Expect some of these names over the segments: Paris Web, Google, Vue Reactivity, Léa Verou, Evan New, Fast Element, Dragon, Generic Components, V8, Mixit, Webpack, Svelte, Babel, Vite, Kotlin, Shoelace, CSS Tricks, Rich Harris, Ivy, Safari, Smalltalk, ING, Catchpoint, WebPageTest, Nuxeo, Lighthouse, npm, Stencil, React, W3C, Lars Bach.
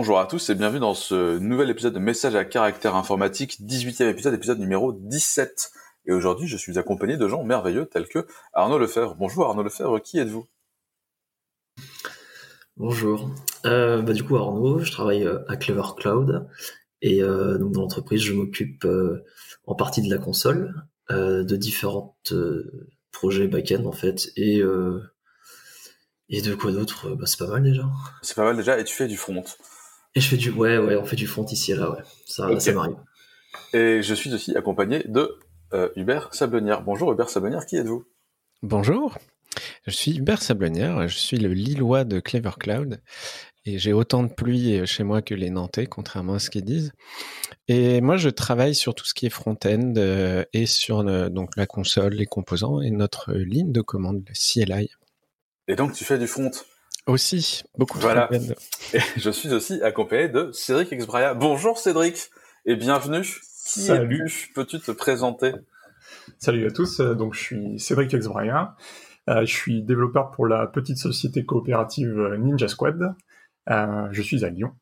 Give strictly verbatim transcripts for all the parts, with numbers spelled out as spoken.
Bonjour à tous et bienvenue dans ce nouvel épisode de Messages à caractère informatique, dix-huitième épisode, épisode numéro dix-sept. Et aujourd'hui, je suis accompagné de gens merveilleux tels que Arnaud Lefebvre. Bonjour Arnaud Lefebvre, qui êtes-vous ? Bonjour, euh, bah, du coup Arnaud, je travaille à Clever Cloud et euh, donc dans l'entreprise, je m'occupe euh, en partie de la console, euh, de différents euh, projets back-end en fait et... Euh, Et de quoi d'autre ? Bah, c'est pas mal déjà. C'est pas mal déjà, et tu fais du front. Et je fais du... Ouais, ouais, on fait du front ici et là, ouais. Ça, okay. Ça m'arrive. Et je suis aussi accompagné de euh, Hubert Sablonnière. Bonjour Hubert Sablonnière, qui êtes-vous ? Bonjour, je suis Hubert Sablonnière, je suis le Lillois de Clever Cloud, et j'ai autant de pluie chez moi que les Nantais, contrairement à ce qu'ils disent. Et moi, je travaille sur tout ce qui est front-end, euh, et sur le, donc, la console, les composants, et notre ligne de commande, la C L I. Et donc, tu fais du front. Aussi, beaucoup de front. Voilà. Et je suis aussi accompagné de Cédric Exbrayat. Bonjour Cédric et bienvenue. Qui Salut. Es-tu ? Peux-tu te présenter ? Salut à tous. Donc, je suis Cédric Exbrayat. Euh, je suis développeur pour la petite société coopérative Ninja Squad. Euh, je suis à Lyon.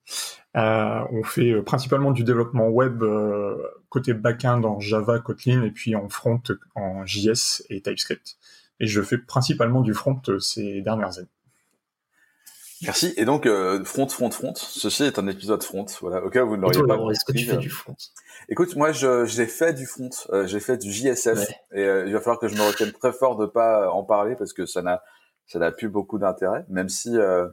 Euh, on fait principalement du développement web euh, côté back-end en Java, Kotlin et puis en front en J S et TypeScript. Et je fais principalement du front ces dernières années. Merci. Et donc, euh, front, front, front. Ceci est un épisode front. Voilà. Au cas où vous ne l'auriez Attends, pas compris. Est-ce que tu fais du front ? Écoute, moi, je, j'ai fait du front. Euh, j'ai fait du J S F. Ouais. Et euh, il va falloir que je me retienne très fort de pas en parler parce que ça n'a, ça n'a plus beaucoup d'intérêt. Même si euh,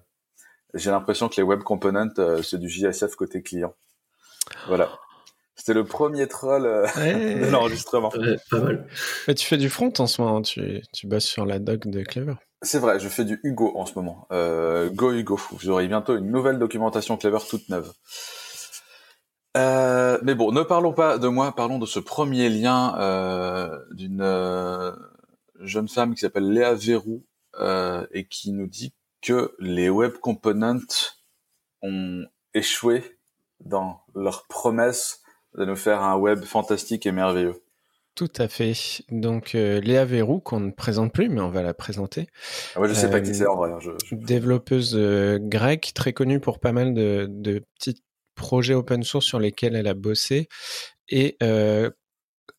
j'ai l'impression que les web components, euh, c'est du J S F côté client. Voilà. C'était le premier troll euh, ouais, de l'enregistrement. Ouais, pas mal. Mais tu fais du front en ce moment, tu, tu bosses sur la doc de Clever. C'est vrai, je fais du Hugo en ce moment. Euh, go Hugo, vous aurez bientôt une nouvelle documentation Clever toute neuve. Euh, mais bon, ne parlons pas de moi, parlons de ce premier lien euh, d'une euh, jeune femme qui s'appelle Léa Verou euh, et qui nous dit que les web components ont échoué dans leur promesse de nous faire un web fantastique et merveilleux. Tout à fait. Donc, euh, Léa Verou, qu'on ne présente plus, mais on va la présenter. Ah ouais, je ne sais euh, pas qui c'est en vrai. Je, je... Développeuse euh, grecque, très connue pour pas mal de, de petits projets open source sur lesquels elle a bossé. Et euh,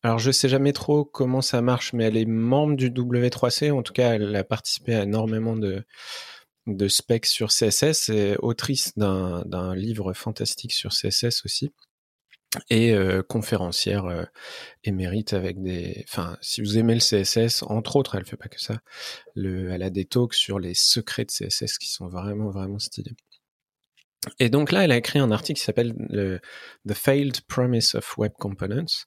alors, je ne sais jamais trop comment ça marche, mais elle est membre du W trois C. En tout cas, elle a participé à énormément de... de specs sur C S S et autrice d'un, d'un livre fantastique sur C S S aussi et euh, conférencière euh, émérite avec des... Enfin, si vous aimez le C S S, entre autres, elle ne fait pas que ça, le, elle a des talks sur les secrets de C S S qui sont vraiment, vraiment stylés. Et donc là, elle a écrit un article qui s'appelle le, « The Failed Promise of Web Components ».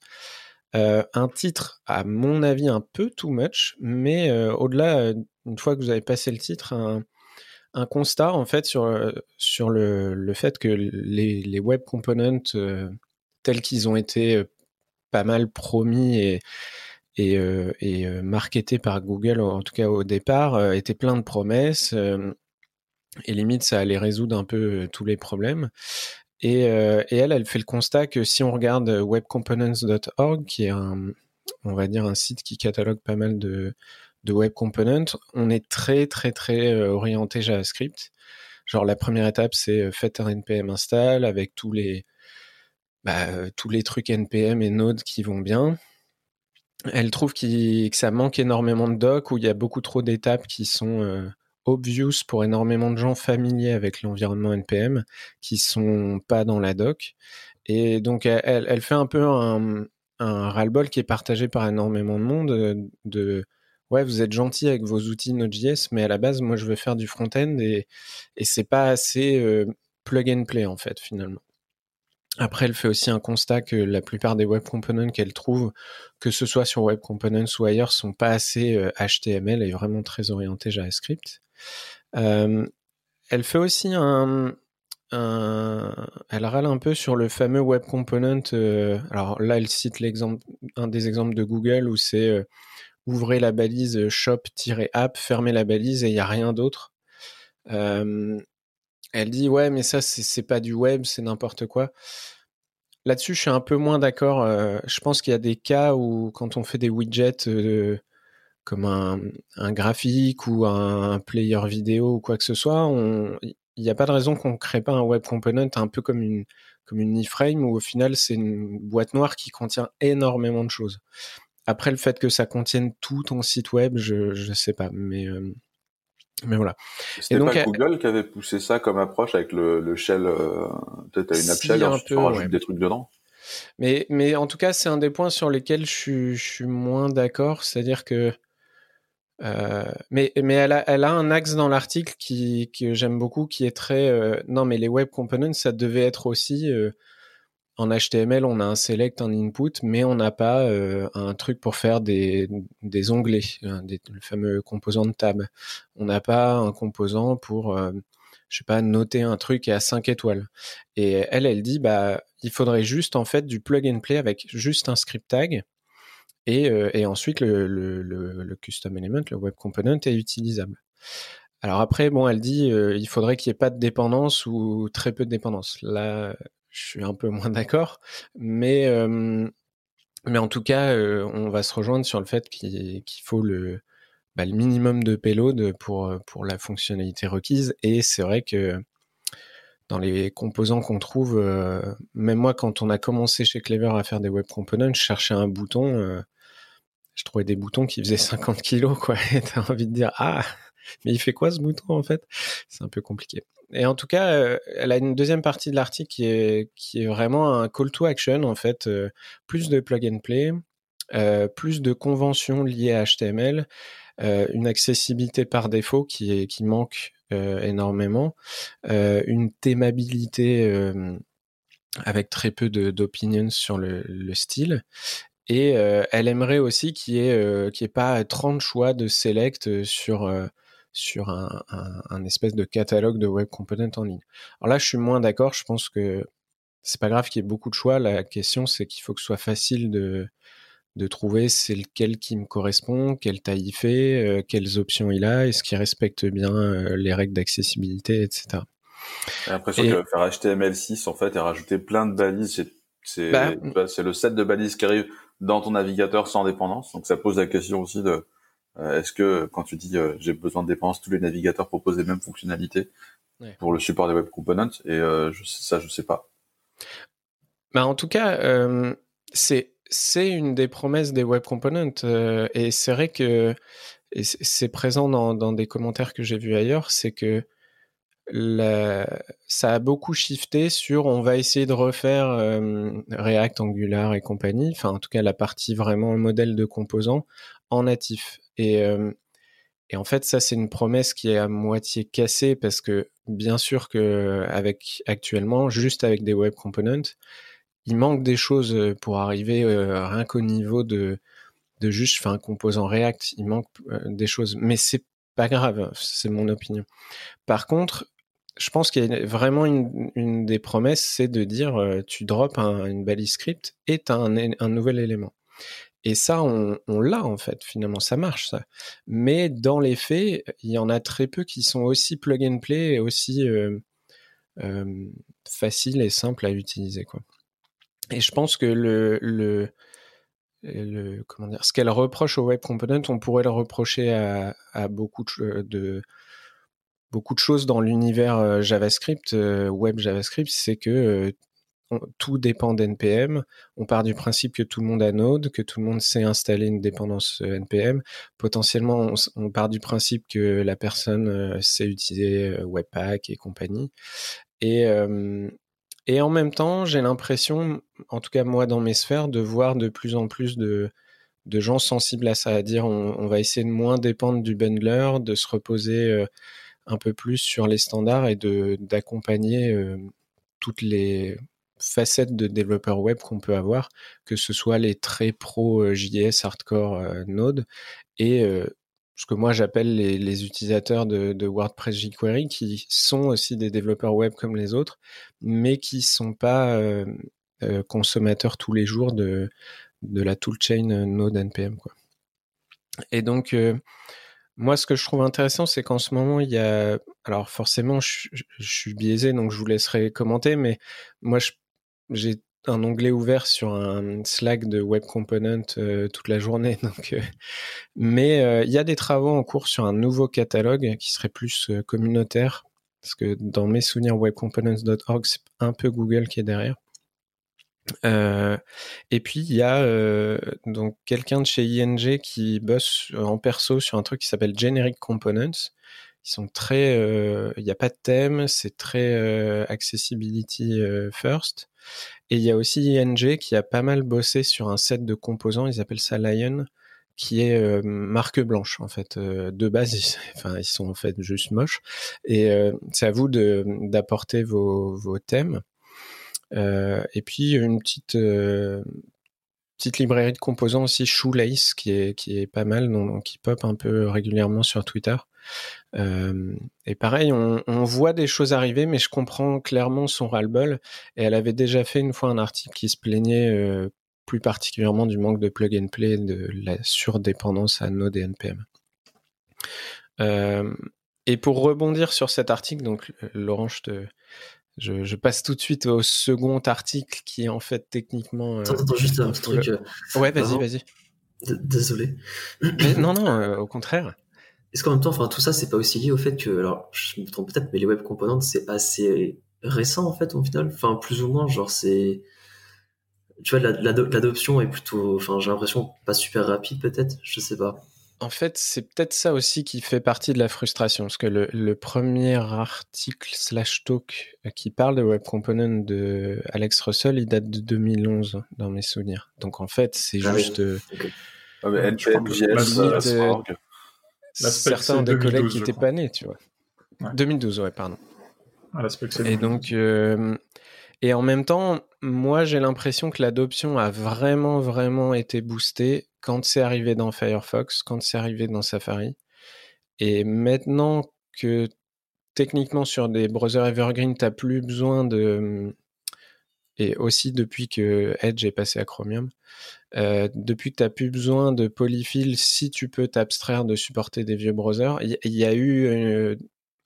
Euh, un titre, à mon avis, un peu too much, mais euh, au-delà, une fois que vous avez passé le titre, un... un constat en fait sur, sur le, le fait que les, les web components euh, tels qu'ils ont été euh, pas mal promis et, et, euh, et euh, marketés par Google, en tout cas au départ, euh, étaient pleins de promesses euh, et limite ça allait résoudre un peu euh, tous les problèmes. Et, euh, et elle, elle fait le constat que si on regarde web components dot org, qui est un, on va dire un site qui catalogue pas mal de... de web component, on est très très très euh, orienté JavaScript. Genre la première étape c'est euh, faites un N P M install avec tous les bah, tous les trucs N P M et Node qui vont bien. Elle trouve qu'il, que ça manque énormément de docs où il y a beaucoup trop d'étapes qui sont euh, obvious pour énormément de gens familiers avec l'environnement N P M qui sont pas dans la doc. Et donc elle, elle fait un peu un, un ras-le-bol qui est partagé par énormément de monde de, de ouais, vous êtes gentil avec vos outils Node.js, mais à la base, moi, je veux faire du front-end et, et c'est pas assez euh, plug and play, en fait, finalement. Après, elle fait aussi un constat que la plupart des web components qu'elle trouve, que ce soit sur Web Components ou ailleurs, sont pas assez euh, H T M L et vraiment très orientés JavaScript. Euh, elle fait aussi un... Euh, elle râle un peu sur le fameux web component. Euh, alors là, elle cite l'exemple, un des exemples de Google où c'est... Euh, ouvrez la balise shop-app, fermez la balise et il n'y a rien d'autre. Euh, elle dit « Ouais, mais ça, c'est, c'est pas du web, c'est n'importe quoi. » Là-dessus, je suis un peu moins d'accord. Euh, je pense qu'il y a des cas où, quand on fait des widgets euh, comme un, un graphique ou un player vidéo ou quoi que ce soit, on, il n'y a pas de raison qu'on ne crée pas un web component un peu comme une, comme une iframe où au final c'est une boîte noire qui contient énormément de choses. Après, le fait que ça contienne tout ton site web, je je sais pas, mais euh, mais voilà. C'était et donc, pas Google euh, qui avait poussé ça comme approche avec le, le shell, euh, peut-être une app si shell, ensuite peu, tu rajoutes ouais. des trucs dedans. Mais mais en tout cas, c'est un des points sur lesquels je suis je suis moins d'accord, c'est-à-dire que Euh, mais mais elle a elle a un axe dans l'article qui que j'aime beaucoup qui est très euh, non mais les web components ça devait être aussi euh, en H T M L on a un select un input mais on n'a pas euh, un truc pour faire des des onglets hein, des, le fameux composant de tab on n'a pas un composant pour euh, je sais pas noter un truc à cinq étoiles et elle elle dit bah il faudrait juste en fait du plug and play avec juste un script tag. Et, euh, et ensuite, le, le, le, le custom element, le web component est utilisable. Alors après, bon, elle dit euh, il faudrait qu'il n'y ait pas de dépendance ou très peu de dépendance. Là, je suis un peu moins d'accord, mais, euh, mais en tout cas, euh, on va se rejoindre sur le fait qu'il, qu'il faut le, bah, le minimum de payload pour, pour la fonctionnalité requise. Et c'est vrai que dans les composants qu'on trouve, euh, même moi, quand on a commencé chez Clever à faire des web components, je cherchais un bouton... Euh, je trouvais des boutons qui faisaient cinquante kilos, quoi. Et t'as envie de dire, ah, mais il fait quoi ce bouton, en fait? C'est un peu compliqué. Et en tout cas, euh, elle a une deuxième partie de l'article qui est, qui est vraiment un call to action, en fait. Euh, plus de plug and play, euh, plus de conventions liées à H T M L, euh, une accessibilité par défaut qui, est, qui manque euh, énormément, euh, une thémabilité euh, avec très peu de, d'opinions sur le, le style. Et euh, elle aimerait aussi qu'il n'y ait, euh, qu'il y ait pas trente choix de select sur, euh, sur un, un, un espèce de catalogue de web components en ligne. Alors là, je suis moins d'accord. Je pense que c'est pas grave qu'il y ait beaucoup de choix. La question, c'est qu'il faut que ce soit facile de, de trouver c'est lequel qui me correspond, quelle taille il fait, euh, quelles options il a, est-ce qu'il respecte bien euh, les règles d'accessibilité, et cetera. J'ai l'impression et... que faire H T M L six, en fait, et rajouter plein de balises, c'est, c'est, bah... c'est le set de balises qui arrive dans ton navigateur sans dépendance. Donc ça pose la question aussi de euh, est-ce que quand tu dis euh, j'ai besoin de dépendance, tous les navigateurs proposent les mêmes fonctionnalités ouais. pour le support des web components et euh, je sais, ça je sais pas. Bah en tout cas euh, c'est c'est une des promesses des web components euh, et c'est vrai que et c'est présent dans dans des commentaires que j'ai vus ailleurs, c'est que La... ça a beaucoup shifté sur on va essayer de refaire euh, React, Angular et compagnie, enfin en tout cas la partie vraiment modèle de composants en natif et, euh, et en fait ça c'est une promesse qui est à moitié cassée parce que bien sûr que avec, actuellement juste avec des web components il manque des choses pour arriver euh, rien qu'au niveau de, de juste un composant React, il manque euh, des choses mais c'est pas grave, c'est mon opinion. Par contre je pense qu'il y a vraiment une, une des promesses, c'est de dire euh, tu drops un, une balise script et tu as un, un nouvel élément. Et ça, on, on l'a en fait, finalement, ça marche ça. Mais dans les faits, il y en a très peu qui sont aussi plug and play et aussi euh, euh, faciles et simples à utiliser, quoi. Et je pense que le, le, le, comment dire, ce qu'elle reproche au web component, on pourrait le reprocher à, à beaucoup de... de Beaucoup de choses dans l'univers JavaScript, web JavaScript, c'est que euh, on, tout dépend d'N P M. On part du principe que tout le monde a Node, que tout le monde sait installer une dépendance N P M. Potentiellement, on, on part du principe que la personne euh, sait utiliser Webpack et compagnie. Et, euh, et en même temps, j'ai l'impression, en tout cas moi dans mes sphères, de voir de plus en plus de... de gens sensibles à ça, à dire on, on va essayer de moins dépendre du bundler, de se reposer... Euh, un peu plus sur les standards et de, d'accompagner euh, toutes les facettes de développeurs web qu'on peut avoir, que ce soit les très pro euh, J S, hardcore euh, Node, et euh, ce que moi j'appelle les, les utilisateurs de, de WordPress jQuery, qui sont aussi des développeurs web comme les autres, mais qui ne sont pas euh, euh, consommateurs tous les jours de, de la toolchain Node N P M, quoi. Et donc... Euh, Moi, ce que je trouve intéressant, c'est qu'en ce moment, il y a... Alors forcément, je, je, je suis biaisé, donc je vous laisserai commenter, mais moi, je, j'ai un onglet ouvert sur un Slack de Web Component euh, toute la journée. Donc, euh... Mais euh, il y a des travaux en cours sur un nouveau catalogue qui serait plus euh, communautaire parce que dans mes souvenirs, webcomponents point org, c'est un peu Google qui est derrière. Euh, et puis il y a euh, donc quelqu'un de chez I N G qui bosse en perso sur un truc qui s'appelle Generic Components. Ils sont très, il euh, n'y a pas de thème, c'est très euh, accessibility euh, first. Et il y a aussi I N G qui a pas mal bossé sur un set de composants, ils appellent ça Lion, qui est euh, marque blanche en fait. Euh, de base, ils, enfin ils sont en fait juste moches. Et euh, c'est à vous de, d'apporter vos, vos thèmes. Euh, et puis une petite euh, petite librairie de composants aussi, Shoelace, qui est qui est pas mal, donc qui pop un peu régulièrement sur Twitter. Euh, et pareil, on, on voit des choses arriver, mais je comprends clairement son ras-le-bol. Et elle avait déjà fait une fois un article qui se plaignait euh, plus particulièrement du manque de plug and play, de la surdépendance à Node et N P M. Euh, et pour rebondir sur cet article, donc Laurent, je te Je, je passe tout de suite au second article qui est en fait techniquement... Euh, attends, attends, juste un petit truc. Euh, ouais, vas-y, pardon. vas-y. D- Désolé. Mais non, non, euh, au contraire. Est-ce qu'en même temps, enfin, tout ça, c'est pas aussi lié au fait que... Alors, je me trompe peut-être, mais les web components, c'est assez récent, en fait, au final. Enfin, plus ou moins, genre, c'est... Tu vois, l'ad- l'ad- l'adoption est plutôt... Enfin, j'ai l'impression pas super rapide, peut-être. Je sais pas. En fait, c'est peut-être ça aussi qui fait partie de la frustration, parce que le, le premier article slash talk qui parle de Web Component de Alex Russell, il date de deux mille onze dans mes souvenirs. Donc en fait, c'est ah juste... Oui. Okay. Ah mais N P M, J S, S F R G. Certains ont des collègues qui n'étaient pas nés, tu vois. Ouais. deux mille douze, ouais, pardon. Ah, et donc... Euh, et en même temps, moi, j'ai l'impression que l'adoption a vraiment, vraiment été boostée quand c'est arrivé dans Firefox, quand c'est arrivé dans Safari. Et maintenant que techniquement sur des browsers Evergreen, tu n'as plus besoin de... Et aussi depuis que Edge est passé à Chromium, euh, depuis que tu n'as plus besoin de polyfill, si tu peux t'abstraire de supporter des vieux browsers, il y, y a eu euh,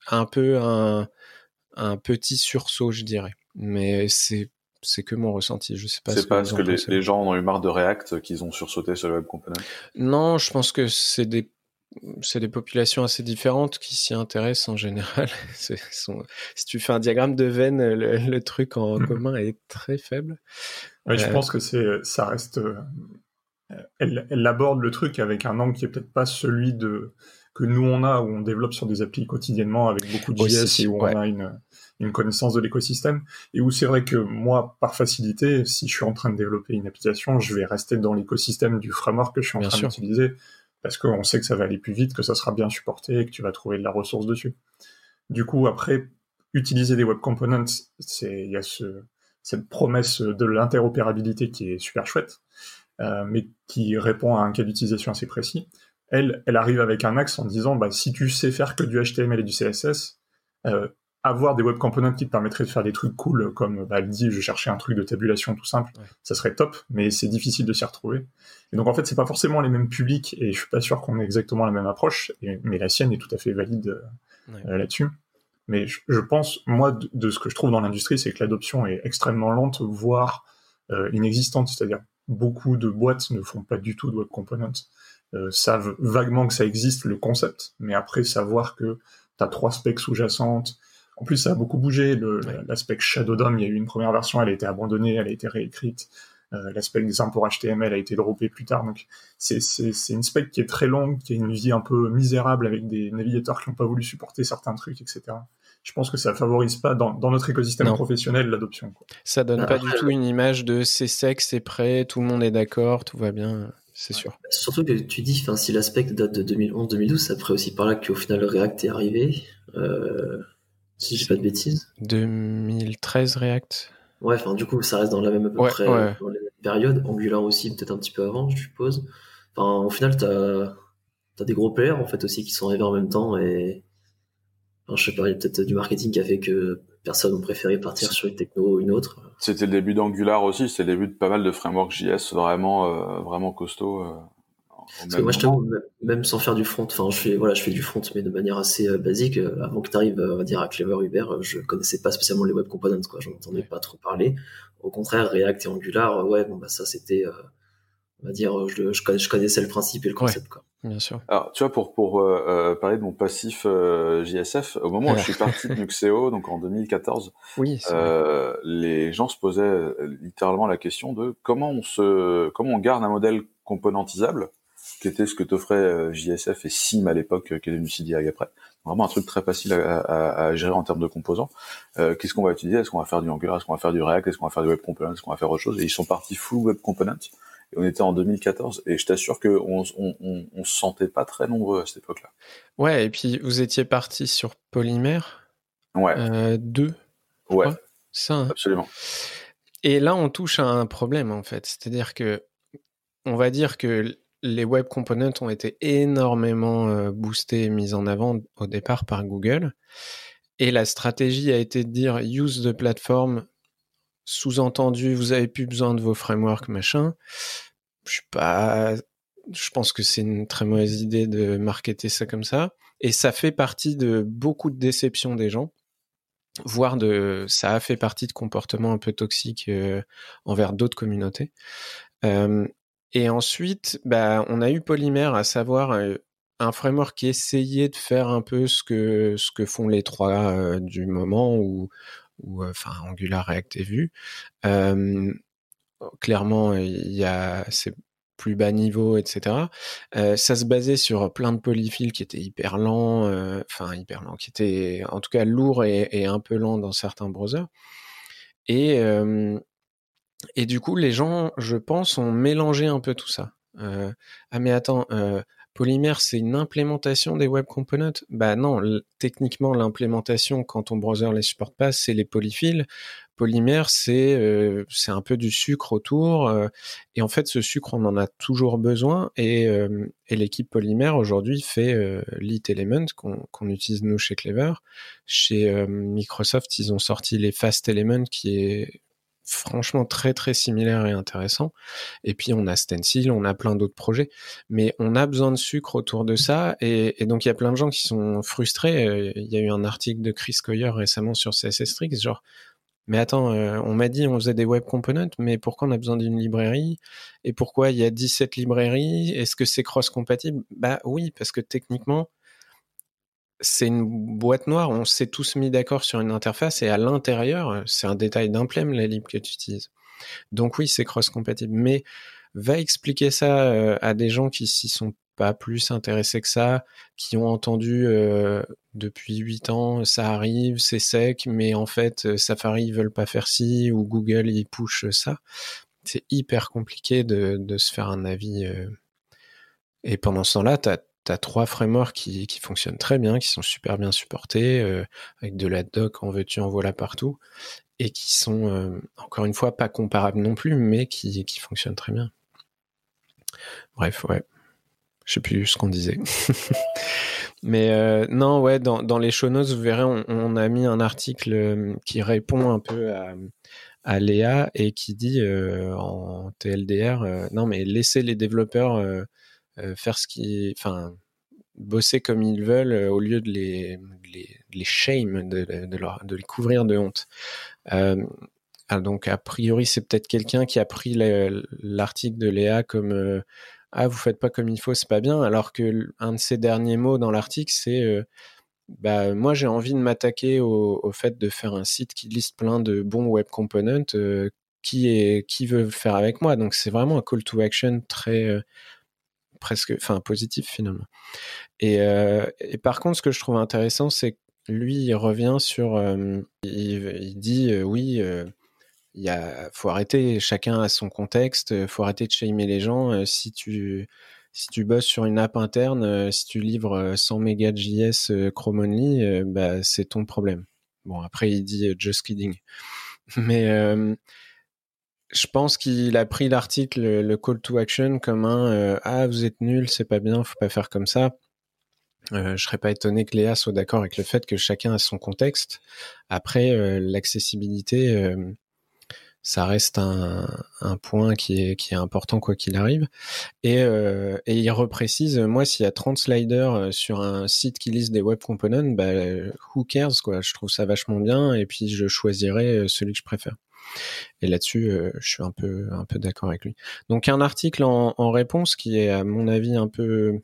un peu un, un petit sursaut, je dirais. Mais c'est... c'est que mon ressenti, je sais pas. C'est ce pas parce que, que les, les gens en ont eu marre de React qu'ils ont sursauté sur le web component. Non, je pense que c'est des c'est des populations assez différentes qui s'y intéressent en général. C'est, sont, si tu fais un diagramme de veine, le, le truc en commun est très faible. Oui, euh, je pense que c'est ça reste. Euh, elle, elle aborde le truc avec un angle qui est peut-être pas celui de que nous on a où on développe sur des applis quotidiennement avec beaucoup de J S et où ouais. on a une une connaissance de l'écosystème, et où c'est vrai que moi, par facilité, si je suis en train de développer une application, je vais rester dans l'écosystème du framework que je suis en bien train sûr. d'utiliser, parce qu'on sait que ça va aller plus vite, que ça sera bien supporté, et que tu vas trouver de la ressource dessus. Du coup, après, utiliser des web components, il y a ce, cette promesse de l'interopérabilité qui est super chouette, euh, mais qui répond à un cas d'utilisation assez précis. Elle, elle arrive avec un axe en disant, bah, si tu sais faire que du H T M L et du C S S, euh, avoir des web components qui te permettraient de faire des trucs cool, comme bah, elle dit, je cherchais un truc de tabulation tout simple, ouais. ça serait top, mais c'est difficile de s'y retrouver. Et donc en fait, c'est pas forcément les mêmes publics, et je suis pas sûr qu'on ait exactement la même approche, et, mais la sienne est tout à fait valide euh, ouais. là-dessus. Mais je, je pense, moi, de, de ce que je trouve dans l'industrie, c'est que l'adoption est extrêmement lente, voire euh, inexistante, c'est-à-dire beaucoup de boîtes ne font pas du tout de web components, euh, savent vaguement que ça existe, le concept, mais après savoir que t'as trois specs sous-jacentes. En plus, ça a beaucoup bougé. Le, ouais. L'aspect Shadow D O M, il y a eu une première version, elle a été abandonnée, elle a été réécrite. Euh, l'aspect des imports H T M L a été droppé plus tard. Donc, c'est, c'est, c'est une spec qui est très longue, qui a une vie un peu misérable avec des navigateurs qui n'ont pas voulu supporter certains trucs, et cetera. Je pense que ça ne favorise pas, dans, dans notre écosystème non. professionnel, l'adoption. Quoi. Ça ne donne ah, pas du tout une image de c'est sec, c'est prêt, tout le monde est d'accord, tout va bien, c'est ouais. sûr. Surtout que tu dis, si l'aspect date de deux mille onze deux mille douze, ça ferait aussi par là qu'au final, le React est arrivé. Euh... Si je dis pas de bêtises. deux mille treize React. Ouais, enfin du coup ça reste dans la même à peu ouais, près ouais. dans la même période. Angular aussi peut-être un petit peu avant, je suppose. Enfin au final t'as t'as des gros players en fait aussi qui sont arrivés en même temps et enfin, je sais pas, il y a peut-être du marketing qui a fait que personne n'a préféré partir sur une techno ou une autre. C'était le début d'Angular aussi, c'était le début de pas mal de frameworks J S vraiment euh, vraiment costaud. Euh... Parce que moi, je t'avoue, même sans faire du front, enfin, je fais, voilà, je fais du front, mais de manière assez euh, basique. Euh, avant que tu arrives, euh, on va dire, à Clever Hubert, euh, je connaissais pas spécialement les web components, quoi. J'en entendais ouais. pas trop parler. Au contraire, React et Angular, euh, ouais, bon, bah, ça, c'était, euh, on va dire, je, je, je connaissais le principe et le concept, ouais. quoi. Bien sûr. Alors, tu vois, pour, pour euh, parler de mon passif euh, J S F, au moment où je suis parti de Nuxeo, donc en deux mille quatorze, oui, euh, les gens se posaient littéralement la question de comment on se, comment on garde un modèle componentisable, qui était ce que t'offrait euh, J S F et Sim à l'époque, euh, qui est devenu C D I après. Vraiment un truc très facile à, à, à gérer en termes de composants. Euh, qu'est-ce qu'on va utiliser? Est-ce qu'on va faire du Angular? Est-ce qu'on va faire du React? Est-ce qu'on va faire du Web Component? Est-ce qu'on va faire autre chose? Et ils sont partis full Web Component. Et on était en deux mille quatorze, et je t'assure qu'on on, on, on se sentait pas très nombreux à cette époque-là. Ouais, et puis vous étiez parti sur Polymer ouais. euh, deux. Ouais, ça, hein. Absolument. Et là, on touche à un problème, en fait. C'est-à-dire que, on va dire que les web components ont été énormément boostés et mis en avant au départ par Google. Et la stratégie a été de dire « use the platform », sous-entendu, vous avez plus besoin de vos frameworks, machin. Je suis pas, je pense que c'est une très mauvaise idée de marketer ça comme ça. Et ça fait partie de beaucoup de déceptions des gens, voire de, ça a fait partie de comportements un peu toxiques euh, envers d'autres communautés. Euh, et ensuite, bah, on a eu Polymer, à savoir euh, un framework qui essayait de faire un peu ce que, ce que font les trois euh, du moment où, ou enfin Angular, React et Vue. Euh, clairement, il y a c'est plus bas niveau, et cetera. Euh, ça se basait sur plein de polyfills qui étaient hyper lents, euh, enfin hyper lents, qui étaient en tout cas lourds et, et un peu lents dans certains browsers. Et euh, et du coup, les gens, je pense, ont mélangé un peu tout ça. Euh, ah mais attends. Euh, Polymer, c'est une implémentation des web components? Bah non, l- techniquement, l'implémentation, quand ton browser les supporte pas, c'est les polyfills. Polymer, c'est, euh, c'est un peu du sucre autour. Euh, et en fait, ce sucre, on en a toujours besoin. Et, euh, et l'équipe Polymer, aujourd'hui, fait euh, Lit Element, qu'on, qu'on utilise, nous, chez Clever. Chez euh, Microsoft, ils ont sorti les Fast Element, qui est franchement très très similaire et intéressant, et puis on a Stencil, on a plein d'autres projets, mais on a besoin de sucre autour de ça, et, et donc il y a plein de gens qui sont frustrés. Il y a eu un article de Chris Coyer récemment sur C S S Tricks, genre mais attends, euh, on m'a dit on faisait des web components, mais pourquoi on a besoin d'une librairie, et pourquoi il y a dix-sept librairies, est-ce que c'est cross-compatible? Bah oui, parce que techniquement c'est une boîte noire, on s'est tous mis d'accord sur une interface, et à l'intérieur, c'est un détail d'implème, la lib que tu utilises. Donc oui, c'est cross-compatible, mais va expliquer ça à des gens qui s'y sont pas plus intéressés que ça, qui ont entendu euh, depuis huit ans, ça arrive, c'est sec, mais en fait, Safari, ils veulent pas faire ci, ou Google, ils push ça. C'est hyper compliqué de, de se faire un avis. Euh... Et pendant ce temps-là, t'as T'as trois frameworks qui, qui fonctionnent très bien, qui sont super bien supportés, euh, avec de la doc, en veux-tu, en voilà partout, et qui sont, euh, encore une fois, pas comparables non plus, mais qui, qui fonctionnent très bien. Bref, ouais. Je sais plus ce qu'on disait. mais euh, non, ouais, dans, dans les show notes, vous verrez, on, on a mis un article qui répond un peu à, à Léa et qui dit euh, en T L D R, euh, non mais laissez les développeurs... Euh, Euh, faire ce qui, enfin, bosser comme ils veulent euh, au lieu de les, de les, de les shame, de, de, leur, de les couvrir de honte. Euh, ah, donc, a priori, c'est peut-être quelqu'un qui a pris le, l'article de Léa comme euh, ah, vous faites pas comme il faut, c'est pas bien, alors que un de ses derniers mots dans l'article, c'est euh, bah, moi j'ai envie de m'attaquer au, au fait de faire un site qui liste plein de bons web components, euh, qui, est, qui veut le faire avec moi. Donc, c'est vraiment un call to action très. Euh, presque, enfin positif finalement. Et, euh, et par contre, ce que je trouve intéressant, c'est que lui, il revient sur, euh, il, il dit euh, oui, euh, il y a, faut arrêter, chacun a son contexte, euh, faut arrêter de shamer les gens. Euh, si tu, si tu bosses sur une app interne, euh, si tu livres cent mégas de J S euh, Chrome only, euh, bah c'est ton problème. Bon, après il dit euh, just kidding, mais euh, je pense qu'il a pris l'article, le call to action, comme un euh, ah vous êtes nuls, c'est pas bien, faut pas faire comme ça. Euh, je serais pas étonné que Léa soit d'accord avec le fait que chacun a son contexte. Après, euh, l'accessibilité, euh, ça reste un, un point qui est qui est important quoi qu'il arrive. Et euh, et il reprécise, moi s'il y a trente sliders sur un site qui liste des web components, bah who cares quoi. Je trouve ça vachement bien et puis je choisirai celui que je préfère. Et là-dessus, euh, je suis un peu, un peu d'accord avec lui. Donc, un article en, en réponse qui est, à mon avis, un peu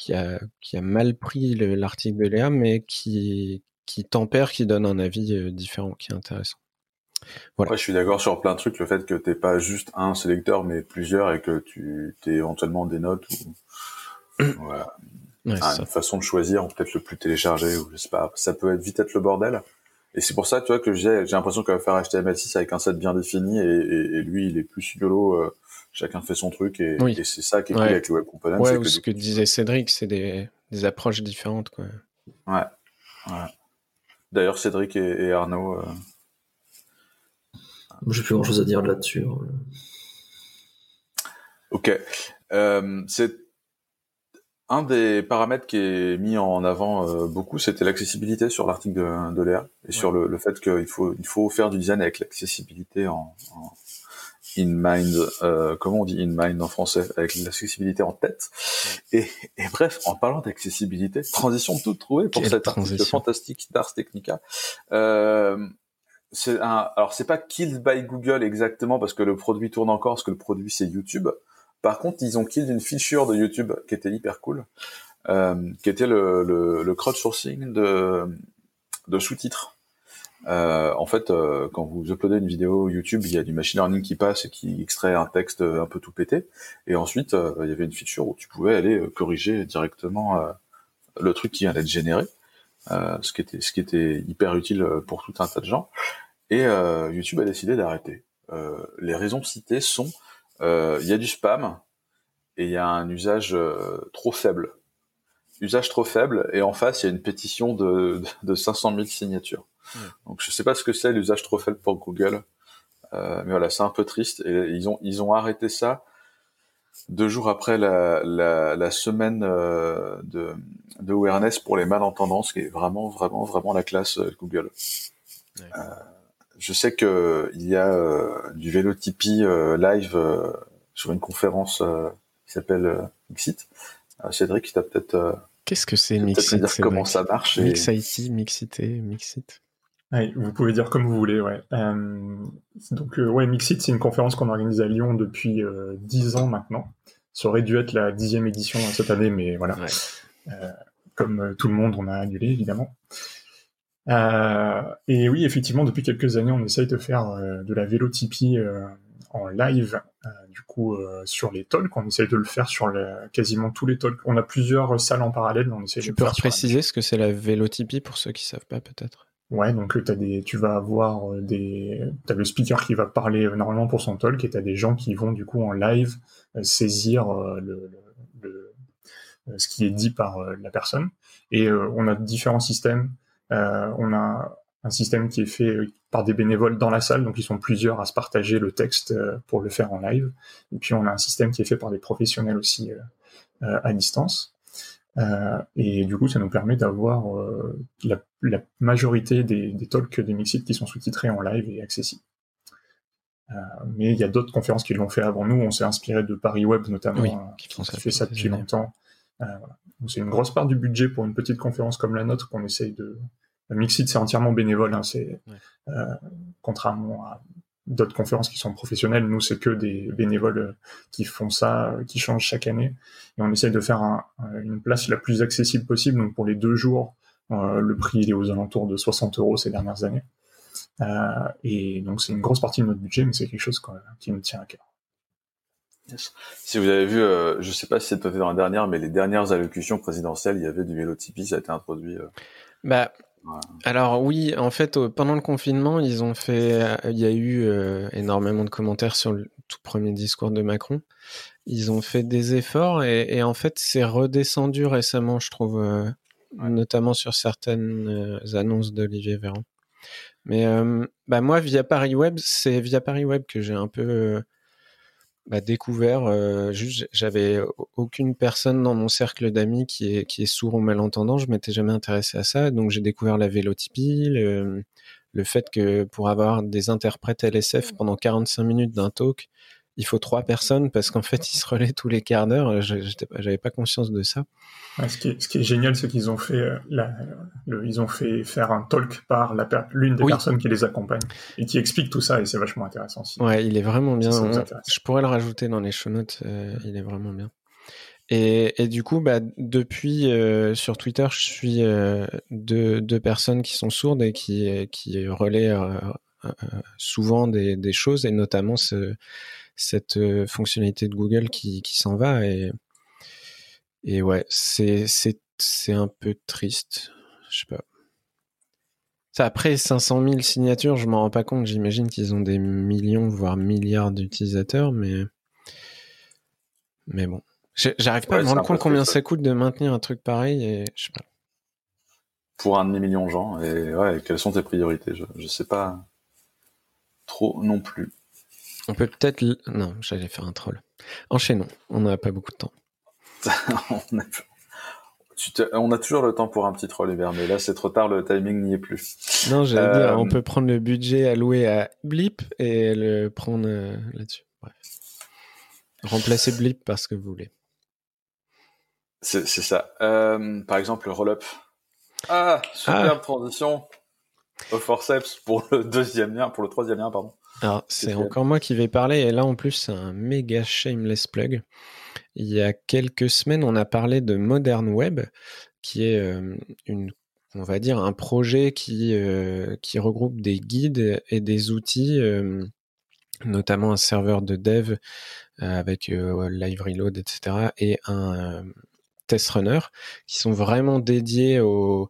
qui a, qui a mal pris le, l'article de Léa, mais qui, qui tempère, qui donne un avis différent, qui est intéressant. Voilà. Ouais, je suis d'accord sur plein de trucs, le fait que t'aies pas juste un sélecteur, mais plusieurs, et que tu t'aies éventuellement des notes ou voilà. Ouais, ah, une façon de choisir, peut-être le plus téléchargé, ou je sais pas, ça peut être vite être le bordel. Et c'est pour ça, tu vois, que j'ai, j'ai l'impression qu'on va faire H T M L six avec un set bien défini, et, et, et lui, il est plus yolo, euh, chacun fait son truc, et, oui. et c'est ça qui est cool ouais. avec le webcomponent. Ouais, c'est ou que ce des... que disait Cédric, c'est des, des approches différentes, quoi. Ouais, ouais. D'ailleurs, Cédric et, et Arnaud... Euh... J'ai plus grand-chose à dire là-dessus. Ok. Euh, c'est... Un des paramètres qui est mis en avant euh, beaucoup, c'était l'accessibilité sur l'article de, de Léa et ouais. sur le, le fait qu'il faut, il faut faire du design avec l'accessibilité en, en in mind. Euh, comment on dit in mind en français? Avec l'accessibilité en tête. Ouais. Et, et bref, en parlant d'accessibilité, transition toute trouvée pour Quelle cet article fantastique d'Ars Technica. Euh, c'est un, alors c'est pas killed by Google exactement parce que le produit tourne encore, parce que le produit c'est YouTube. Par contre, ils ont killed une feature de YouTube qui était hyper cool, euh, qui était le, le, le crowdsourcing de, de sous-titres. Euh, en fait, euh, quand vous uploadez une vidéo YouTube, il y a du machine learning qui passe et qui extrait un texte un peu tout pété. Et ensuite, euh, il y avait une feature où tu pouvais aller corriger directement euh, le truc qui allait être généré, euh, ce qui était, ce qui était hyper utile pour tout un tas de gens. Et euh, YouTube a décidé d'arrêter. Euh, les raisons citées sont il euh, y a du spam et il y a un usage euh, trop faible. Usage trop faible et en face, il y a une pétition de, de cinq cent mille signatures. Mmh. Donc, je sais pas ce que c'est l'usage trop faible pour Google. Euh, mais voilà, c'est un peu triste. Et ils ont, ils ont arrêté ça deux jours après la, la, la semaine euh, de, de awareness pour les malentendants, ce qui est vraiment, vraiment, vraiment la classe euh, Google. Mmh. Euh, Je sais que il y a euh, du vélo Tipeee euh, live euh, sur une conférence euh, qui s'appelle euh, Mixit. Euh, Cédric, tu as peut-être. Euh, Qu'est-ce que c'est Mixit? Dire c'est comment ça marche. Et... Mixit, Mixité, Mixit. Ouais, vous pouvez dire comme vous voulez, ouais. Euh, donc, euh, ouais, Mixit, c'est une conférence qu'on organise à Lyon depuis euh, dix ans maintenant. Ça aurait dû être la dixième édition hein, cette année, mais voilà. Ouais. Euh, comme euh, tout le monde, on a annulé évidemment. Euh, et oui, effectivement, depuis quelques années, on essaye de faire euh, de la vélo Tipeee euh, en live, euh, du coup, euh, sur les talks. On essaye de le faire sur le, quasiment tous les talks. On a plusieurs salles en parallèle. On essaye tu de peux préciser la... ce que c'est la vélo Tipeee pour ceux qui savent pas, peut-être. Ouais, donc t'as des, tu vas avoir des, t'as le speaker qui va parler euh, normalement pour son talk, et t'as des gens qui vont du coup en live euh, saisir euh, le, le, le, ce qui est dit par euh, la personne. Et euh, on a différents systèmes. Euh, on a un système qui est fait par des bénévoles dans la salle, donc ils sont plusieurs à se partager le texte euh, pour le faire en live. Et puis on a un système qui est fait par des professionnels aussi euh, euh, à distance. Euh, et du coup, ça nous permet d'avoir euh, la, la majorité des, des talks des Mixit qui sont sous-titrés en live et accessibles. Euh, mais il y a d'autres conférences qui l'ont fait avant nous. On s'est inspiré de Paris Web notamment, oui, qui, qui fait, fait ça depuis génial. longtemps. Euh, voilà. Donc, c'est une grosse part du budget pour une petite conférence comme la nôtre qu'on essaye de... Le Mixit, c'est entièrement bénévole. Hein, c'est, ouais. euh, contrairement à d'autres conférences qui sont professionnelles, nous, c'est que des bénévoles qui font ça, qui changent chaque année. Et on essaye de faire un, une place la plus accessible possible. Donc, pour les deux jours, euh, le prix il est aux alentours de soixante euros ces dernières années. Euh, et donc, c'est une grosse partie de notre budget, mais c'est quelque chose quoi, qui nous tient à cœur. Yes. Si vous avez vu, euh, je ne sais pas si c'est peut-être dans la dernière, mais les dernières allocutions présidentielles, il y avait du vélo Tipeee, ça a été introduit. Euh... Bah, ouais. Alors oui, en fait, euh, pendant le confinement, ils ont fait, euh, il y a eu euh, énormément de commentaires sur le tout premier discours de Macron. Ils ont fait des efforts et, et en fait, c'est redescendu récemment, je trouve, euh, ouais. notamment sur certaines euh, annonces d'Olivier Véran. Mais euh, bah, moi, via Paris Web, c'est via Paris Web que j'ai un peu... Euh, Bah, découvert, euh, juste, j'avais aucune personne dans mon cercle d'amis qui est, qui est sourd ou malentendant, je m'étais jamais intéressé à ça, donc j'ai découvert la vélo Tipeee, le, le fait que pour avoir des interprètes L S F pendant quarante-cinq minutes d'un talk, il faut trois personnes parce qu'en fait ils se relaient tous les quarts d'heure, j'étais, j'avais pas conscience de ça. Ouais, ce, qui est, ce qui est génial, c'est qu'ils ont fait, euh, la, le, ils ont fait faire un talk par la, l'une des oui. personnes qui les accompagne et qui explique tout ça et c'est vachement intéressant. Si ouais, il est vraiment bien. Si on, je pourrais le rajouter dans les show notes, euh, il est vraiment bien. Et, et du coup, bah, depuis, euh, sur Twitter, je suis euh, deux, deux personnes qui sont sourdes et qui, qui relaient euh, euh, souvent des, des choses, et notamment ce, cette euh, fonctionnalité de Google qui, qui s'en va. Et, et ouais, c'est, c'est, c'est un peu triste. Je sais pas. Ça, après cinq cent mille signatures, je m'en rends pas compte. J'imagine qu'ils ont des millions, voire milliards d'utilisateurs, mais, mais bon. J'arrive pas ouais, à me rendre compte combien ça coûte de maintenir un truc pareil, et je sais pas. Pour un demi-million de gens, et ouais, quelles sont tes priorités? Je, je sais pas trop non plus. On peut peut-être... Non, j'allais faire un troll. Enchaînons, on n'a pas beaucoup de temps. on, a... Tu te... on a toujours le temps pour un petit troll, Hubert, mais là c'est trop tard, le timing n'y est plus. Non, j'allais euh... dire, on peut prendre le budget alloué à Blip et le prendre là-dessus. Bref. Remplacer Blip parce que vous voulez. C'est, c'est ça. Euh, par exemple, le Rollup. Ah, superbe ah. transition au forceps pour le deuxième lien, pour le troisième lien, pardon. Alors, c'est, c'est encore moi qui vais parler, et là, en plus, c'est un méga shameless plug. Il y a quelques semaines, on a parlé de Modern Web, qui est euh, une, on va dire, un projet qui, euh, qui regroupe des guides et des outils, euh, notamment un serveur de dev avec euh, Live Reload, et cetera, et un euh, test runner qui sont vraiment dédiés au,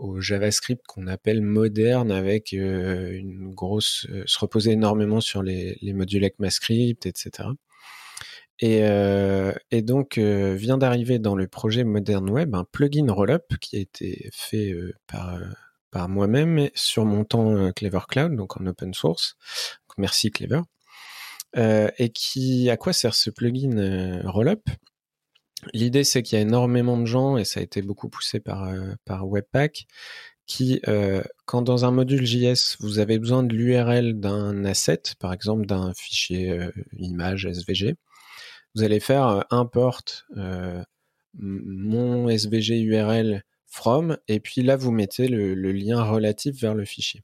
au JavaScript qu'on appelle moderne, avec euh, une grosse, euh, se reposer énormément sur les, les modules ECMAScript, et cetera. Et, euh, et donc euh, vient d'arriver dans le projet Modern Web un plugin Rollup qui a été fait euh, par, euh, par moi-même sur mon temps euh, Clever Cloud, donc en open source. Donc, merci Clever. Euh, et qui, à quoi sert ce plugin euh, Rollup ? L'idée, c'est qu'il y a énormément de gens, et ça a été beaucoup poussé par, euh, par Webpack, qui, euh, quand dans un module J S, vous avez besoin de l'U R L d'un asset, par exemple d'un fichier euh, image S V G, vous allez faire euh, import euh, mon S V G U R L from, et puis là, vous mettez le, le lien relatif vers le fichier.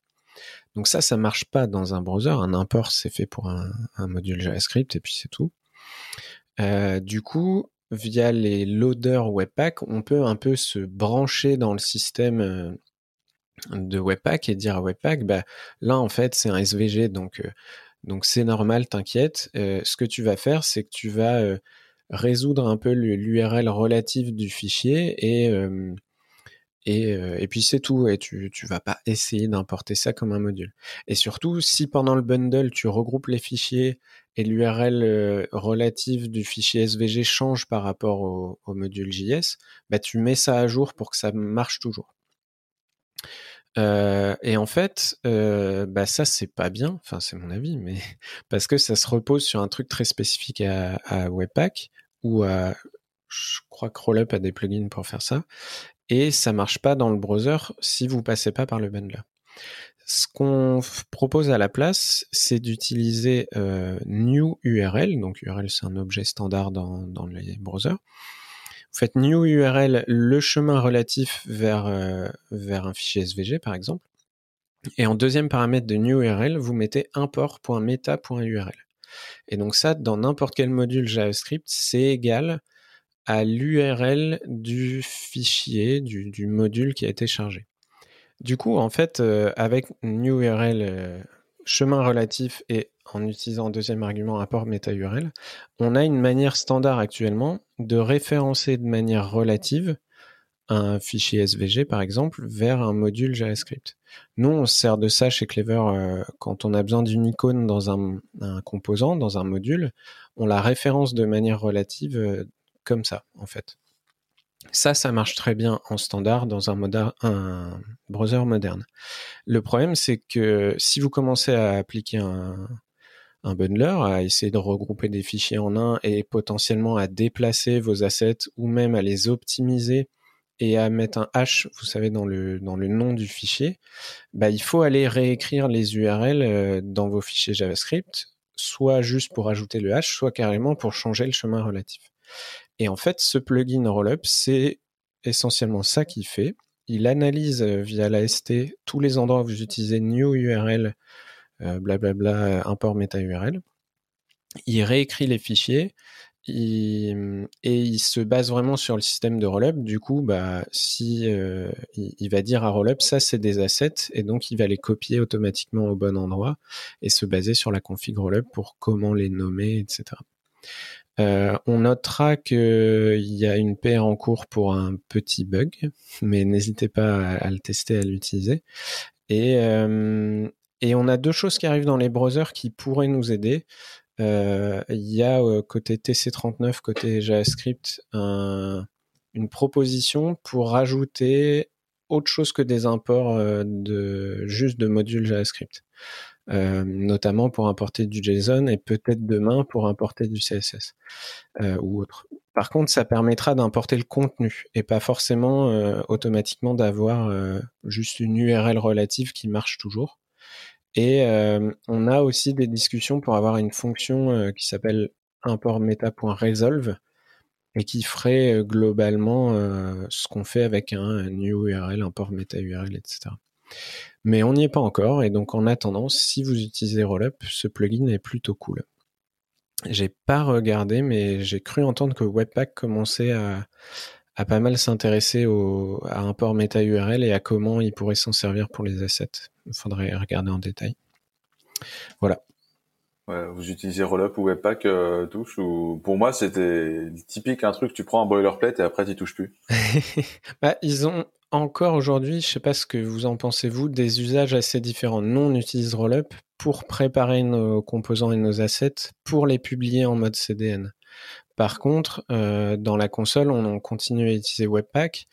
Donc ça, ça marche pas dans un browser. Un import, c'est fait pour un, un module JavaScript, et puis c'est tout. Euh, du coup, via les loaders Webpack, on peut un peu se brancher dans le système de Webpack et dire à Webpack, bah, là, en fait, c'est un S V G, donc, euh, donc c'est normal, t'inquiète. Euh, ce que tu vas faire, c'est que tu vas euh, résoudre un peu l'U R L relative du fichier, et... Euh, Et, euh, et puis c'est tout, et tu tu vas pas essayer d'importer ça comme un module. Et surtout, si pendant le bundle, tu regroupes les fichiers et l'U R L euh, relative du fichier S V G change par rapport au, au module J S, bah tu mets ça à jour pour que ça marche toujours. Euh, et en fait, euh, bah ça c'est pas bien, enfin c'est mon avis, mais parce que ça se repose sur un truc très spécifique à, à Webpack, ou à, je crois que Rollup a des plugins pour faire ça. Et ça marche pas dans le browser si vous passez pas par le bundler. Ce qu'on f- propose à la place, c'est d'utiliser euh, new U R L. Donc U R L, c'est un objet standard dans, dans les browsers. Vous faites new U R L, le chemin relatif vers, euh, vers un fichier S V G, par exemple. Et en deuxième paramètre de new U R L, vous mettez import.meta.url. Et donc ça, dans n'importe quel module JavaScript, c'est égal à l'U R L du fichier, du, du module qui a été chargé. Du coup, en fait, euh, avec new U R L, euh, chemin relatif, et en utilisant deuxième argument, apport meta U R L, on a une manière standard actuellement de référencer de manière relative un fichier S V G, par exemple, vers un module JavaScript. Nous, on se sert de ça chez Clever euh, quand on a besoin d'une icône dans un, un composant, dans un module, on la référence de manière relative euh, comme ça, en fait. Ça, ça marche très bien en standard dans un, moda- un browser moderne. Le problème, c'est que si vous commencez à appliquer un, un bundler, à essayer de regrouper des fichiers en un et potentiellement à déplacer vos assets ou même à les optimiser et à mettre un hash, vous savez, dans le, dans le nom du fichier, bah, il faut aller réécrire les U R L dans vos fichiers JavaScript, soit juste pour ajouter le hash, soit carrément pour changer le chemin relatif. Et en fait, ce plugin Rollup, c'est essentiellement ça qu'il fait. Il analyse via l'A S T tous les endroits où vous utilisez new U R L, blablabla, euh, bla bla, import meta U R L. Il réécrit les fichiers Il, et il se base vraiment sur le système de Rollup. Du coup, bah, si, euh, il, il va dire à Rollup, ça c'est des assets, et donc il va les copier automatiquement au bon endroit et se baser sur la config Rollup pour comment les nommer, et cetera. Euh, on notera qu'il y a une P R en cours pour un petit bug, mais n'hésitez pas à, à le tester, à l'utiliser. Et, euh, et on a deux choses qui arrivent dans les browsers qui pourraient nous aider. Il euh, y a euh, côté T C trente-neuf, côté JavaScript, un, une proposition pour rajouter autre chose que des imports euh, de, juste de modules JavaScript, euh, notamment pour importer du JSON et peut-être demain pour importer du C S S euh, ou autre. Par contre, ça permettra d'importer le contenu et pas forcément euh, automatiquement d'avoir euh, juste une U R L relative qui marche toujours. Et euh, on a aussi des discussions pour avoir une fonction euh, qui s'appelle import meta point resolve et qui ferait euh, globalement euh, ce qu'on fait avec un, un new U R L, import meta U R L, et cetera. Mais on n'y est pas encore, et donc en attendant, si vous utilisez Rollup, ce plugin est plutôt cool. J'ai pas regardé, mais j'ai cru entendre que Webpack commençait à, à pas mal s'intéresser au, à import meta U R L et à comment il pourrait s'en servir pour les assets. Il faudrait regarder en détail. Voilà. Ouais, vous utilisez Rollup ou Webpack, euh, touche ou... Pour moi, c'était typique un truc, tu prends un boilerplate et après, tu n'y touches plus. Bah, ils ont encore aujourd'hui, je ne sais pas ce que vous en pensez, vous, des usages assez différents. Nous, on utilise Rollup pour préparer nos composants et nos assets pour les publier en mode C D N. Par contre, euh, dans la console, on continue à utiliser Webpack.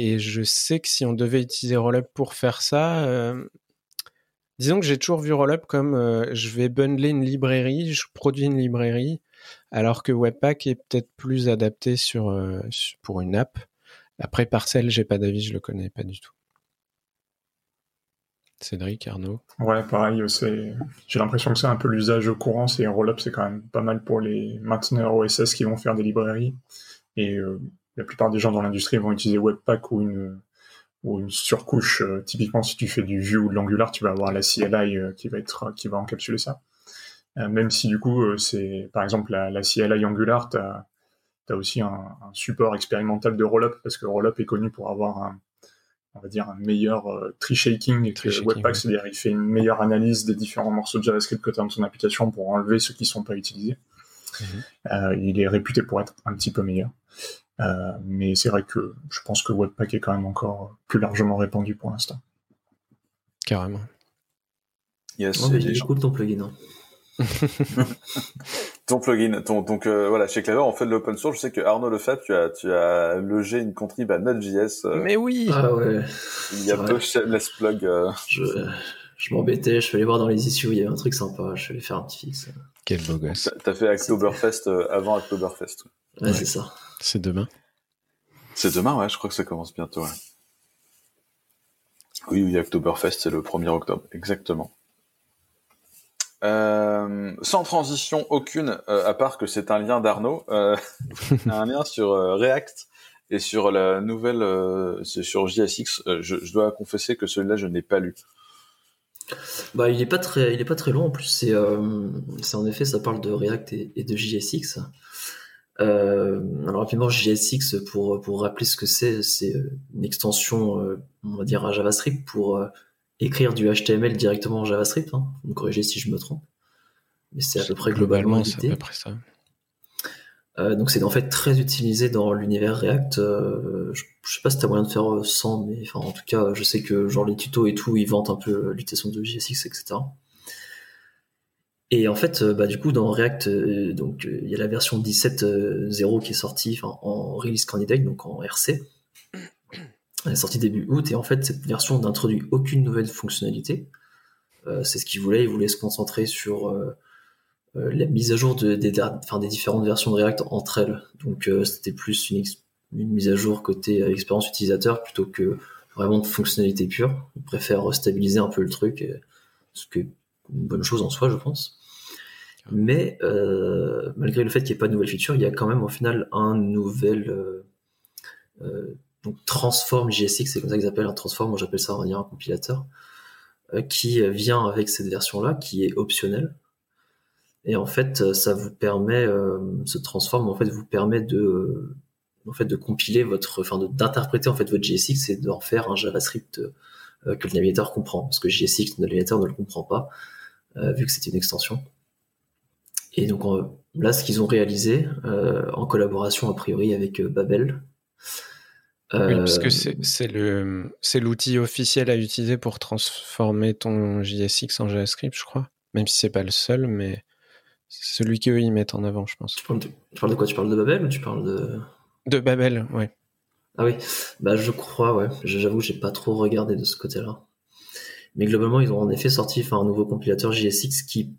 Et je sais que si on devait utiliser Rollup pour faire ça, euh, disons que j'ai toujours vu Rollup comme euh, je vais bundler une librairie, je produis une librairie, alors que Webpack est peut-être plus adapté sur, euh, pour une app. Après, Parcel, j'ai pas d'avis, je le connais pas du tout. Cédric, Arnaud ? Ouais, pareil, c'est... j'ai l'impression que c'est un peu l'usage courant, c'est Rollup, c'est quand même pas mal pour les mainteneurs O S S qui vont faire des librairies. Et... Euh... La plupart des gens dans l'industrie vont utiliser Webpack ou une, ou une surcouche. Euh, typiquement, si tu fais du Vue ou de l'Angular, tu vas avoir la C L I euh, qui va être, qui va encapsuler ça. Euh, même si du coup, euh, c'est par exemple la, la C L I Angular, tu as aussi un, un support expérimental de Rollup parce que Rollup est connu pour avoir un, on va dire un meilleur euh, tree shaking que shaking, Webpack, ouais. C'est-à-dire il fait une meilleure analyse des différents morceaux de JavaScript que tu as dans ton application pour enlever ceux qui ne sont pas utilisés. Mmh. Euh, il est réputé pour être un petit peu meilleur. Euh, mais c'est vrai que je pense que Webpack est quand même encore plus largement répandu pour l'instant. Carrément. Yes, oh, il est cool ton plugin. Hein. ton plugin. Ton, donc euh, voilà, chez Clever, on fait de l'open source. Je sais que Arnaud Lefebvre, tu as, tu as logé une contrib à Node.js. Euh, mais oui ah ouais. Il y a deux shameless plugs. Euh... Je, je m'embêtais, je suis allé voir dans les issues, il y avait un truc sympa, je suis allé faire un petit fixe. Quel beau gosse. T'as fait Octoberfest euh, avant Octoberfest. Ouais, ouais, c'est ça. C'est demain. C'est demain, ouais, je crois que ça commence bientôt. Ouais. Oui, oui, Oktoberfest, c'est le premier octobre, exactement. Euh, sans transition aucune, euh, à part que c'est un lien d'Arnaud, euh, un lien sur euh, React et sur la nouvelle, euh, c'est sur J S X. Euh, je, je dois confesser que celui-là, je n'ai pas lu. Bah, il n'est pas très, il est pas très long en plus. C'est, euh, c'est en effet, ça parle de React et, et de J S X. Euh, alors rapidement, J S X, pour, pour rappeler ce que c'est, c'est une extension, euh, on va dire, à JavaScript pour euh, écrire du H T M L directement en JavaScript. Hein. Vous me corrigez si je me trompe. Mais c'est à c'est peu près globalement, globalement c'est à peu près ça. Euh, donc c'est en fait très utilisé dans l'univers React. Euh, je, je sais pas si t'as moyen de faire sans, mais enfin en tout cas, je sais que genre les tutos et tout, ils vantent un peu l'utilisation de J S X, et cetera. Et en fait, bah, du coup, dans React, euh, donc, il euh, y a la version dix-sept point zéro qui est sortie en Release Candidate, donc en R C. Elle est sortie début août, et en fait, cette version n'introduit aucune nouvelle fonctionnalité. Euh, c'est ce qu'ils voulaient, ils voulaient se concentrer sur euh, euh, la mise à jour de, des, enfin, des différentes versions de React entre elles. Donc, euh, c'était plus une, ex- une mise à jour côté euh, expérience utilisateur plutôt que vraiment de fonctionnalité pure. Ils préfèrent stabiliser un peu le truc, et, parce que une bonne chose en soi, je pense. Mais euh, malgré le fait qu'il n'y ait pas de nouvelles features, il y a quand même au final un nouvel euh, euh, donc transform J S X, c'est comme ça qu'ils appellent un transform, moi j'appelle ça on va dire un compilateur, euh, qui vient avec cette version-là, qui est optionnelle. Et en fait, ça vous permet, euh, ce transform en fait vous permet de, en fait, de compiler votre, enfin, de, d'interpréter en fait votre J S X et d'en faire un JavaScript euh, que le navigateur comprend, parce que J S X le navigateur ne le comprend pas, euh, vu que c'est une extension. Et donc en, là, ce qu'ils ont réalisé euh, en collaboration a priori avec euh, Babel. Euh... Oui, parce que c'est, c'est, le, c'est l'outil officiel à utiliser pour transformer ton J S X en JavaScript, je crois. Même si c'est pas le seul, mais c'est celui qu'eux ils mettent en avant, je pense. Tu parles de, tu parles de quoi? Tu parles de Babel ou tu parles de... De Babel, oui. Ah oui, bah je crois, ouais. J'avoue, j'ai pas trop regardé de ce côté-là. Mais globalement, ils ont en effet sorti un nouveau compilateur J S X qui,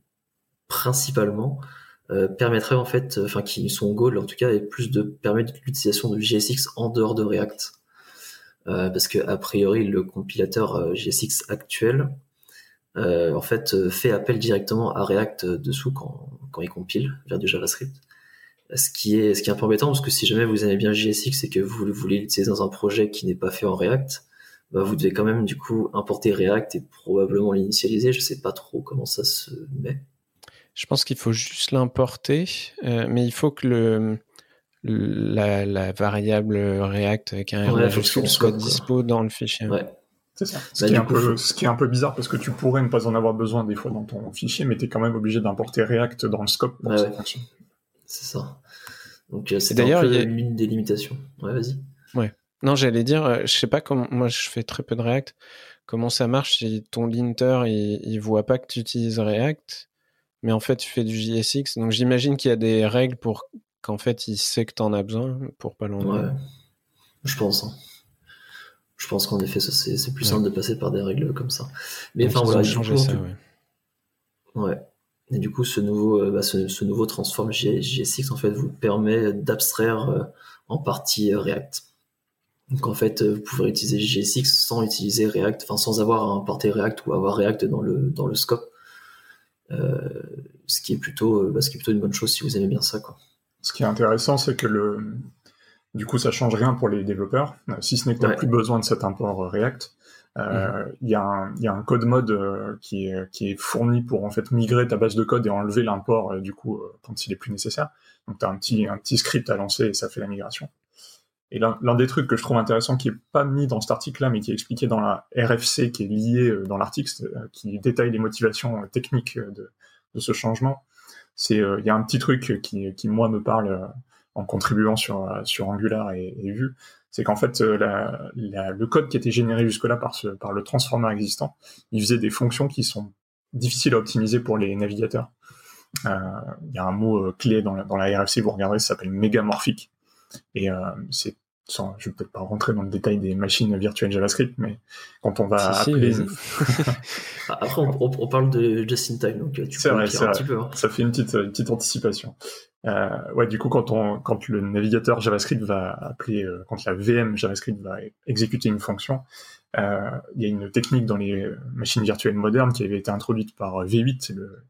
principalement, euh, permettrait en fait, enfin qui son goal en tout cas, est plus de permettre l'utilisation de J S X en dehors de React. Euh, parce que a priori, le compilateur euh, J S X actuel, Euh, en fait, euh, fait appel directement à React euh, dessous quand, quand il compile vers du JavaScript. Ce qui est, ce qui est un peu embêtant, parce que si jamais vous aimez bien J S X et que vous voulez l'utiliser dans un projet qui n'est pas fait en React, bah, vous devez quand même, du coup, importer React et probablement l'initialiser. Je sais pas trop comment ça se met. Je pense qu'il faut juste l'importer, euh, mais il faut que le, la, la variable React avec un ouais, R J S O soit dispo dans le fichier. Ouais. C'est ça. Ce, bah, qui est un coup, peu, ce qui est un peu bizarre, parce que tu pourrais ne pas en avoir besoin des fois dans ton fichier, mais tu es quand même obligé d'importer React dans le scope pour bah que ouais. ça fonctionne. C'est ça. Donc, c'est d'ailleurs un peu a... une des limitations. Ouais, vas-y. Ouais. Non, j'allais dire, je sais pas comment. Moi, je fais très peu de React. Comment ça marche si ton linter il, il voit pas que tu utilises React, mais en fait tu fais du J S X. Donc j'imagine qu'il y a des règles pour qu'en fait il sait que tu en as besoin pour pas l'enlever. Ouais. Je pense. Hein. Je pense qu'en effet, ça, c'est, c'est plus ouais. simple de passer par des règles comme ça. Mais enfin, voilà. Du coup, ça, ouais. ouais. Et du coup, ce nouveau, bah, ce, ce nouveau transform J S X, en fait, vous permet d'abstraire euh, en partie euh, React. Donc, en fait, vous pouvez utiliser J S X sans utiliser React, enfin, sans avoir à importer React ou avoir React dans le, dans le scope. Euh, ce qui est plutôt, euh, bah, ce qui est plutôt une bonne chose si vous aimez bien ça, quoi. Ce qui est intéressant, c'est que le, du coup, ça change rien pour les développeurs, euh, si ce n'est que tu n'as ouais. plus besoin de cet import euh, React. Euh, mm-hmm. y a un, y a un code mode euh, qui, est, qui est fourni pour en fait migrer ta base de code et enlever l'import euh, du coup euh, quand il est plus nécessaire. Donc tu as un petit, un petit script à lancer et ça fait la migration. Et l'un, l'un des trucs que je trouve intéressant qui n'est pas mis dans cet article-là, mais qui est expliqué dans la R F C qui est liée euh, dans l'article, euh, qui détaille les motivations euh, techniques euh, de, de ce changement, c'est il euh, y a un petit truc qui, qui moi me parle... Euh, en contribuant sur, sur Angular et, et Vue, c'est qu'en fait, la, la, le code qui était généré jusque-là par, ce, par le transformer existant, il faisait des fonctions qui sont difficiles à optimiser pour les navigateurs. Il euh, y a un mot euh, clé dans la, dans la R F C, vous regarderez, ça s'appelle mégamorphique. Et euh, c'est, sans, je ne vais peut-être pas rentrer dans le détail des machines virtuelles JavaScript, mais quand on va si, appeler... Si, oui. Après, on, on parle de just-in-time, donc tu c'est peux vrai, c'est un vrai. Petit peu. Hein. Ça fait une petite, une petite anticipation. Euh, ouais, du coup, quand on, quand le navigateur JavaScript va appeler, euh, quand la V M JavaScript va exécuter une fonction, euh, il y a une technique dans les machines virtuelles modernes qui avait été introduite par V huit, c'est le,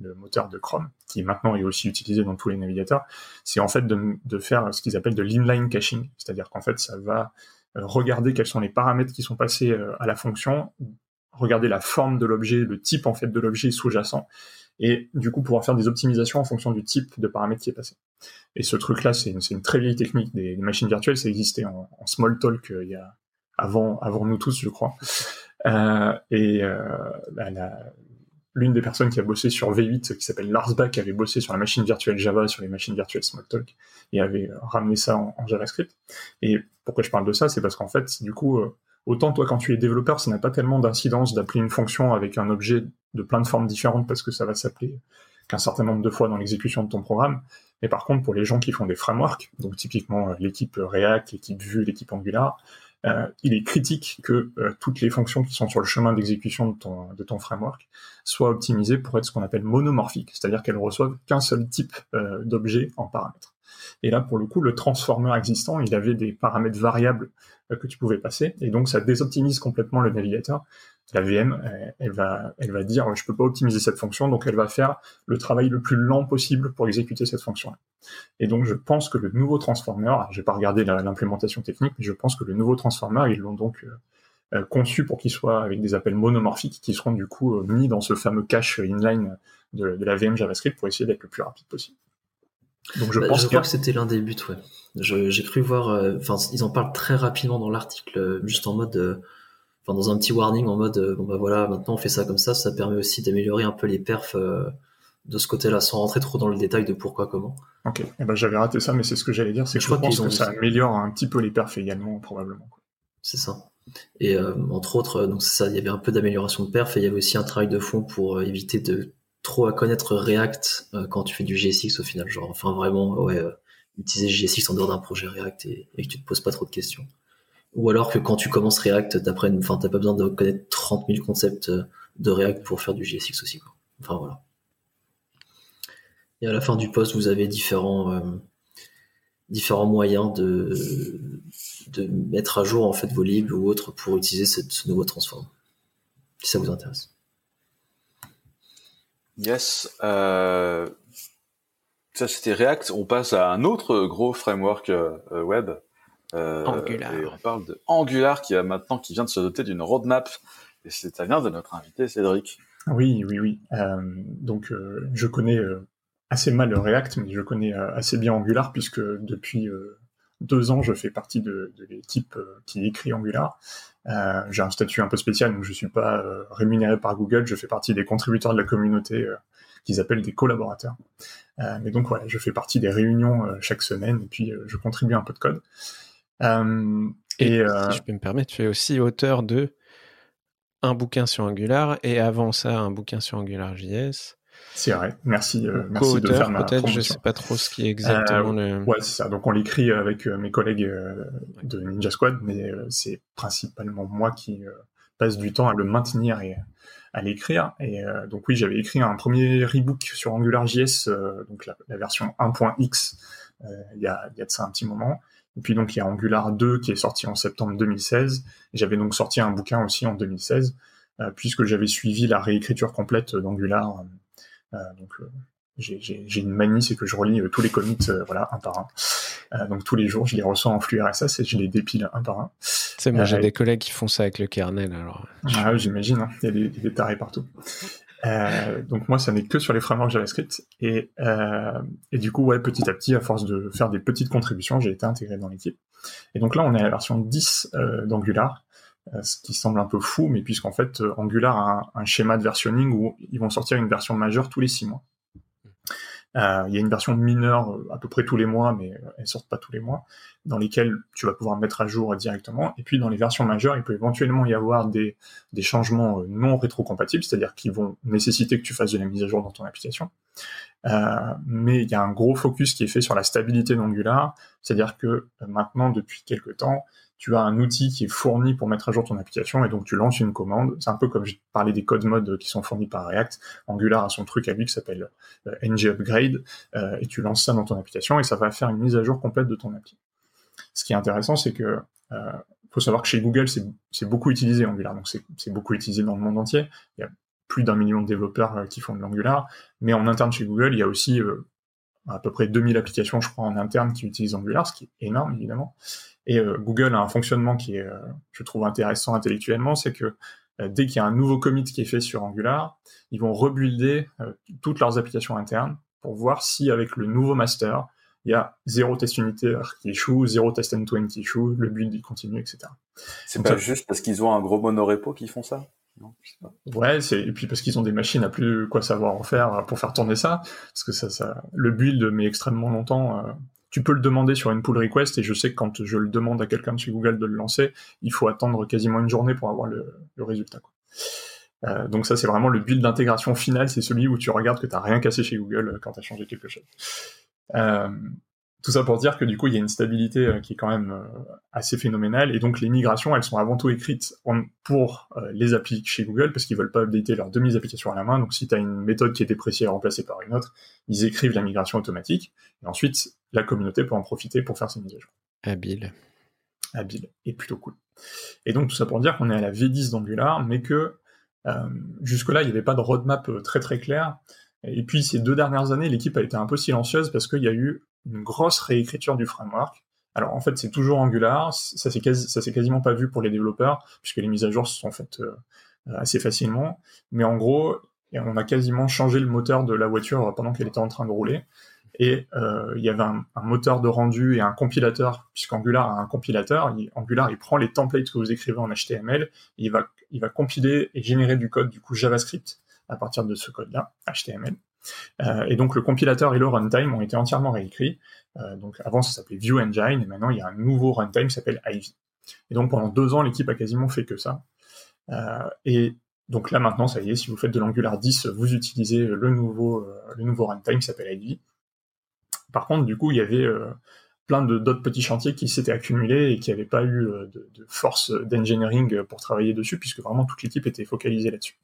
le moteur de Chrome, qui maintenant est aussi utilisé dans tous les navigateurs. C'est en fait de, de faire ce qu'ils appellent de l'inline caching. C'est-à-dire qu'en fait, ça va regarder quels sont les paramètres qui sont passés à la fonction, regarder la forme de l'objet, le type, en fait, de l'objet sous-jacent. Et du coup, pouvoir faire des optimisations en fonction du type de paramètre qui est passé. Et ce truc-là, c'est une, c'est une très vieille technique des, des machines virtuelles. Ça existait en, en Smalltalk euh, il y a avant, avant nous tous, je crois. Euh, et euh, la, la, l'une des personnes qui a bossé sur V huit, qui s'appelle Lars Bach, avait bossé sur la machine virtuelle Java, sur les machines virtuelles Smalltalk, et avait ramené ça en, en JavaScript. Et pourquoi je parle de ça, c'est parce qu'en fait, du coup... Euh, Autant, toi, quand tu es développeur, ça n'a pas tellement d'incidence d'appeler une fonction avec un objet de plein de formes différentes parce que ça va s'appeler qu'un certain nombre de fois dans l'exécution de ton programme. Mais par contre, pour les gens qui font des frameworks, donc typiquement l'équipe React, l'équipe Vue, l'équipe Angular, euh, il est critique que euh, toutes les fonctions qui sont sur le chemin d'exécution de ton, de ton framework soient optimisées pour être ce qu'on appelle monomorphiques, c'est-à-dire qu'elles reçoivent qu'un seul type euh, d'objet en paramètre. Et là, pour le coup, le transformer existant, il avait des paramètres variables euh, que tu pouvais passer, et donc ça désoptimise complètement le navigateur. La V M, elle, elle va, elle va dire, je peux pas optimiser cette fonction, donc elle va faire le travail le plus lent possible pour exécuter cette fonction-là. Et donc, je pense que le nouveau transformer, j'ai pas regardé la, l'implémentation technique, mais je pense que le nouveau transformer, ils l'ont donc euh, euh, conçu pour qu'il soit avec des appels monomorphiques qui seront du coup euh, mis dans ce fameux cache inline de, de la V M JavaScript pour essayer d'être le plus rapide possible. Donc je bah, pense je crois que... que c'était l'un des buts, ouais. Je, j'ai cru voir, enfin euh, ils en parlent très rapidement dans l'article, juste en mode, enfin euh, dans un petit warning en mode, euh, bon bah voilà, maintenant on fait ça comme ça, ça permet aussi d'améliorer un peu les perfs euh, de ce côté-là, sans rentrer trop dans le détail de pourquoi, comment. Ok, eh ben, j'avais raté ça, mais c'est ce que j'allais dire, c'est que je, je pense que ça améliore un petit peu les perfs également, probablement. Quoi. C'est ça. Et euh, entre autres, donc c'est ça, il y avait un peu d'amélioration de perfs, et il y avait aussi un travail de fond pour euh, éviter de trop à connaître React euh, quand tu fais du J S X au final, genre, enfin vraiment, ouais, euh, utiliser J S X en dehors d'un projet React et, et que tu te poses pas trop de questions. Ou alors que quand tu commences React, t'apprennes, enfin t'as pas besoin de connaître trente mille concepts de React pour faire du J S X aussi, quoi. Enfin voilà. Et à la fin du post, vous avez différents, euh, différents moyens de, de mettre à jour en fait, vos libs ou autres pour utiliser cette, ce nouveau transform, si ça vous intéresse. Yes. Euh, ça, c'était React. On passe à un autre gros framework euh, web. Euh, Angular. Et on parle de Angular qui, a maintenant, qui vient de se doter d'une roadmap. Et c'est à venir de notre invité, Cédric. Oui, oui, oui. Euh, donc, euh, je connais... Euh... assez mal React, mais je connais assez bien Angular puisque depuis euh, deux ans, je fais partie de, de l'équipe euh, qui écrit Angular. Euh, j'ai un statut un peu spécial, donc je suis pas euh, rémunéré par Google. Je fais partie des contributeurs de la communauté euh, qu'ils appellent des collaborateurs. Euh, mais donc voilà, ouais, je fais partie des réunions euh, chaque semaine et puis euh, je contribue un peu de code. Euh, et, et euh... si je peux me permettre, tu es aussi auteur de un bouquin sur Angular et avant ça, un bouquin sur Angular.js. C'est vrai, merci, euh, merci de faire ma promotion. Peut-être, je ne sais pas trop ce qui est exactement euh, le... Ouais, c'est ça, donc on l'écrit avec euh, mes collègues euh, de Ninja Squad, mais euh, c'est principalement moi qui euh, passe du temps à le maintenir et à l'écrire. Et euh, donc oui, j'avais écrit un premier rebook sur AngularJS, euh, donc la, la version un point x, il euh, y, a, y a de ça un petit moment. Et puis donc il y a Angular deux qui est sorti en septembre deux mille seize, et j'avais donc sorti un bouquin aussi en deux mille seize, euh, puisque j'avais suivi la réécriture complète d'Angular... Euh, Euh, donc euh, j'ai, j'ai, j'ai une manie, c'est que je relis euh, tous les commits euh, voilà, un par un. Euh, donc tous les jours, je les reçois en flux R S S et je les dépile un par un. Tu sais, moi euh, j'ai des collègues qui font ça avec le kernel. Alors. Ah oui, j'imagine, hein. Il y a des, des tarés partout. Euh, donc moi, ça n'est que sur les frameworks JavaScript. Et, euh, et du coup, ouais, petit à petit, à force de faire des petites contributions, j'ai été intégré dans l'équipe. Et donc là, on est à la version dix euh, d'Angular. Ce qui semble un peu fou, mais puisqu'en fait, Angular a un, un schéma de versionning où ils vont sortir une version majeure tous les six mois. Euh, il y a une version mineure à peu près tous les mois, mais elles ne sortent pas tous les mois, dans lesquelles tu vas pouvoir mettre à jour directement. Et puis, dans les versions majeures, il peut éventuellement y avoir des, des changements non rétrocompatibles, c'est-à-dire qui vont nécessiter que tu fasses de la mise à jour dans ton application. Euh, mais il y a un gros focus qui est fait sur la stabilité d'Angular, c'est-à-dire que maintenant, depuis quelques temps, tu as un outil qui est fourni pour mettre à jour ton application et donc tu lances une commande. C'est un peu comme j'ai parlé des codes modes qui sont fournis par React. Angular a son truc à lui qui s'appelle euh, ng-upgrade euh, et tu lances ça dans ton application et ça va faire une mise à jour complète de ton appli. Ce qui est intéressant, c'est que euh, faut savoir que chez Google, c'est, c'est beaucoup utilisé Angular. Donc c'est, c'est beaucoup utilisé dans le monde entier. Il y a plus d'un million de développeurs euh, qui font de l'Angular. Mais en interne chez Google, il y a aussi euh, à peu près deux mille applications, je crois, en interne qui utilisent Angular, ce qui est énorme, évidemment. Et euh, Google a un fonctionnement qui est, euh, je trouve, intéressant intellectuellement, c'est que euh, dès qu'il y a un nouveau commit qui est fait sur Angular, ils vont rebuilder euh, toutes leurs applications internes pour voir si, avec le nouveau master, il y a zéro test unitaire qui échoue, zéro test end-to-end qui échoue, le build il continue, et cetera. C'est donc, pas ça... juste parce qu'ils ont un gros monorepo qu'ils font ça ? Non, je sais pas. Ouais, c'est, et puis parce qu'ils ont des machines à plus quoi savoir en faire pour faire tourner ça, parce que ça, ça, le build met extrêmement longtemps. Euh... Tu peux le demander sur une pull request, et je sais que quand je le demande à quelqu'un de chez Google de le lancer, il faut attendre quasiment une journée pour avoir le, le résultat, quoi. Euh, donc ça, c'est vraiment le build d'intégration finale, c'est celui où tu regardes que tu n'as rien cassé chez Google quand tu as changé quelque chose. Euh, tout ça pour dire que du coup, il y a une stabilité euh, qui est quand même euh, assez phénoménale, et donc les migrations, elles sont avant tout écrites en, pour euh, les applis chez Google, parce qu'ils ne veulent pas updater leurs demi-applications à la main, donc si tu as une méthode qui est dépréciée et remplacée par une autre, ils écrivent la migration automatique, et ensuite... la communauté peut en profiter pour faire ses mises à jour. Habile. Habile, et plutôt cool. Et donc, tout ça pour dire qu'on est à la V dix d'Angular, mais que euh, jusque-là, il n'y avait pas de roadmap très très claire. Et puis, ces deux dernières années, l'équipe a été un peu silencieuse parce qu'il y a eu une grosse réécriture du framework Alors en fait, c'est toujours Angular, ça s'est quasi, ça s'est quasiment pas vu pour les développeurs, puisque les mises à jour se sont faites euh, assez facilement, mais en gros, on a quasiment changé le moteur de la voiture pendant qu'elle était en train de rouler, et euh, il y avait un, un moteur de rendu et un compilateur, puisqu'Angular a un compilateur, il, Angular il prend les templates que vous écrivez en H T M L, et il va, il va compiler et générer du code, du coup JavaScript, à partir de ce code-là, H T M L. Euh, et donc le compilateur et le runtime ont été entièrement réécrits. Euh, donc avant ça s'appelait Vue Engine et maintenant il y a un nouveau runtime qui s'appelle Ivy. Et donc pendant deux ans l'équipe a quasiment fait que ça. Euh, et donc là maintenant ça y est, si vous faites de l'Angular dix, vous utilisez le nouveau euh, le nouveau runtime qui s'appelle Ivy. Par contre du coup il y avait euh, plein de d'autres petits chantiers qui s'étaient accumulés et qui n'avaient pas eu euh, de, de force d'engineering pour travailler dessus puisque vraiment toute l'équipe était focalisée là-dessus.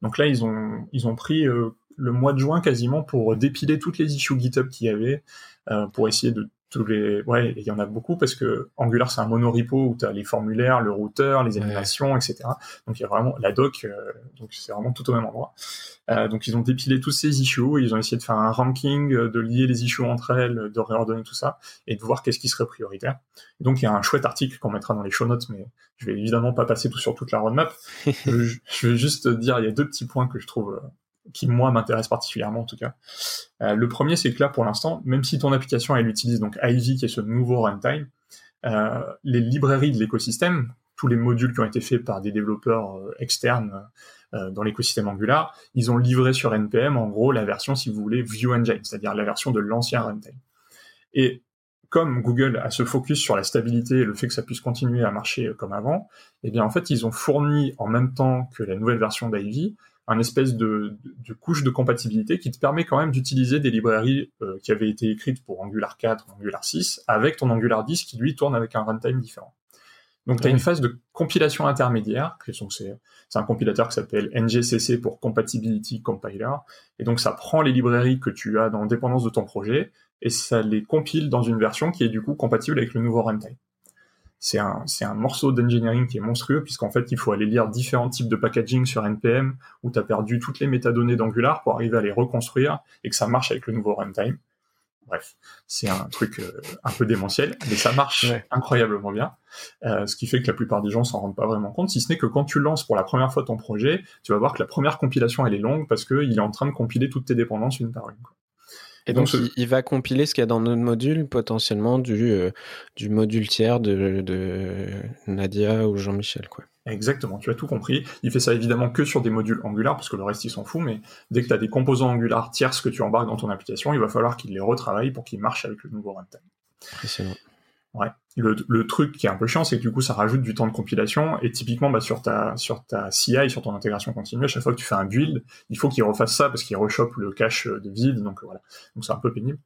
Donc là ils ont ils ont pris euh, le mois de juin quasiment pour dépiler toutes les issues GitHub qu'il y avait, euh, pour essayer de tous les... Ouais, il y en a beaucoup parce que Angular, c'est un monorepo où tu as les formulaires, le routeur, les animations, ouais. et cetera. Donc il y a vraiment la doc, euh, donc c'est vraiment tout au même endroit. Euh, donc ils ont dépilé tous ces issues, ils ont essayé de faire un ranking, de lier les issues entre elles, de réordonner tout ça et de voir qu'est-ce qui serait prioritaire. Et donc il y a un chouette article qu'on mettra dans les show notes, mais je vais évidemment pas passer tout sur toute la roadmap. je, je vais juste dire, il y a deux petits points que je trouve... Euh, qui, moi, m'intéresse particulièrement, en tout cas. Euh, le premier, c'est que là, pour l'instant, même si ton application, elle utilise donc Ivy, qui est ce nouveau runtime, euh, les librairies de l'écosystème, tous les modules qui ont été faits par des développeurs euh, externes euh, dans l'écosystème Angular, ils ont livré sur N P M, en gros, la version, si vous voulez, Vue Engine, c'est-à-dire la version de l'ancien runtime. Et comme Google a ce focus sur la stabilité et le fait que ça puisse continuer à marcher comme avant, eh bien, en fait, ils ont fourni, en même temps que la nouvelle version d'Ivy, un espèce de, de, de couche de compatibilité qui te permet quand même d'utiliser des librairies euh, qui avaient été écrites pour Angular quatre, Angular six, avec ton Angular dix qui, lui, tourne avec un runtime différent. Donc, tu as oui. une phase de compilation intermédiaire, que c'est, c'est un compilateur qui s'appelle N G C C pour Compatibility Compiler, et donc ça prend les librairies que tu as dans dépendance de ton projet, et ça les compile dans une version qui est du coup compatible avec le nouveau runtime. C'est un, c'est un morceau d'engineering qui est monstrueux, puisqu'en fait, il faut aller lire différents types de packaging sur N P M, où tu as perdu toutes les métadonnées d'Angular pour arriver à les reconstruire et que ça marche avec le nouveau runtime. Bref, c'est un truc euh, un peu démentiel, mais ça marche ouais. incroyablement bien, euh, ce qui fait que la plupart des gens s'en rendent pas vraiment compte, si ce n'est que quand tu lances pour la première fois ton projet, tu vas voir que la première compilation, elle est longue, parce qu'il est en train de compiler toutes tes dépendances une par une, quoi. Et donc, donc ce... il va compiler ce qu'il y a dans notre module, potentiellement du, euh, du module tiers de, de Nadia ou Jean-Michel, quoi. Exactement, tu as tout compris. Il fait ça évidemment que sur des modules Angular, parce que le reste, il s'en fout, mais dès que tu as des composants Angular tierces que tu embarques dans ton application, il va falloir qu'il les retravaille pour qu'ils marchent avec le nouveau runtime. Impressionnant. Ouais. Le, le truc qui est un peu chiant, c'est que du coup, ça rajoute du temps de compilation, et typiquement, bah, sur ta, sur ta C I, sur ton intégration continue, à chaque fois que tu fais un build, il faut qu'il refasse ça parce qu'il rechoppe le cache de vide, donc voilà. Donc c'est un peu pénible.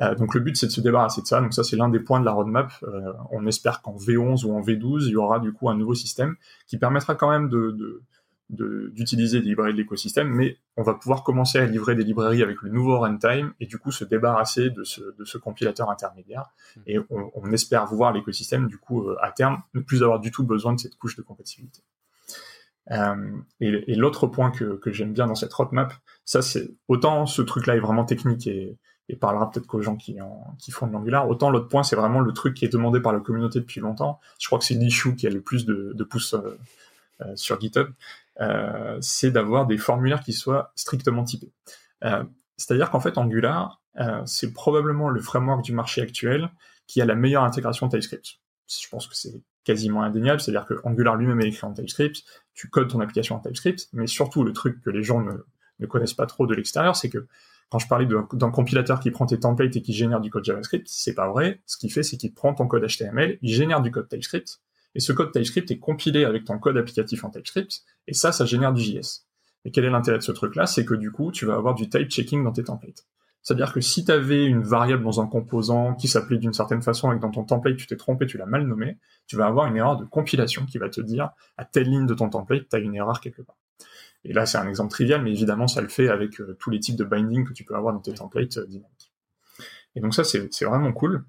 Euh, donc le but, c'est de se débarrasser de ça. Donc ça, c'est l'un des points de la roadmap. Euh, on espère qu'en V onze ou en V douze, il y aura du coup un nouveau système qui permettra quand même de, de, de, d'utiliser des librairies de l'écosystème, mais on va pouvoir commencer à livrer des librairies avec le nouveau runtime et du coup se débarrasser de ce, de ce compilateur intermédiaire. Et on, on espère voir l'écosystème, du coup, à terme, ne plus avoir du tout besoin de cette couche de compatibilité. Euh, et, et l'autre point que, que j'aime bien dans cette roadmap, ça c'est, autant ce truc-là est vraiment technique et, et parlera peut-être qu'aux gens qui, en, qui font de l'Angular, autant l'autre point, c'est vraiment le truc qui est demandé par la communauté depuis longtemps. Je crois que c'est l'issue qui a le plus de, de pouces euh, euh, sur GitHub. Euh, c'est d'avoir des formulaires qui soient strictement typés. Euh, c'est-à-dire qu'en fait, Angular, euh, c'est probablement le framework du marché actuel qui a la meilleure intégration TypeScript. Je pense que c'est quasiment indéniable, c'est-à-dire que Angular lui-même est écrit en TypeScript, tu codes ton application en TypeScript, mais surtout, le truc que les gens ne, ne connaissent pas trop de l'extérieur, c'est que quand je parlais de, d'un compilateur qui prend tes templates et qui génère du code JavaScript, c'est pas vrai. Ce qu'il fait, c'est qu'il prend ton code H T M L, il génère du code TypeScript, et ce code TypeScript est compilé avec ton code applicatif en TypeScript, et ça, ça génère du J S. Et quel est l'intérêt de ce truc-là? C'est que du coup, tu vas avoir du type checking dans tes templates. C'est-à-dire que si tu avais une variable dans un composant qui s'appelait d'une certaine façon et que dans ton template, tu t'es trompé, tu l'as mal nommé, tu vas avoir une erreur de compilation qui va te dire à telle ligne de ton template, tu as une erreur quelque part. Et là, c'est un exemple trivial, mais évidemment, ça le fait avec euh, tous les types de binding que tu peux avoir dans tes templates euh, dynamiques. Et donc ça, c'est, c'est vraiment cool.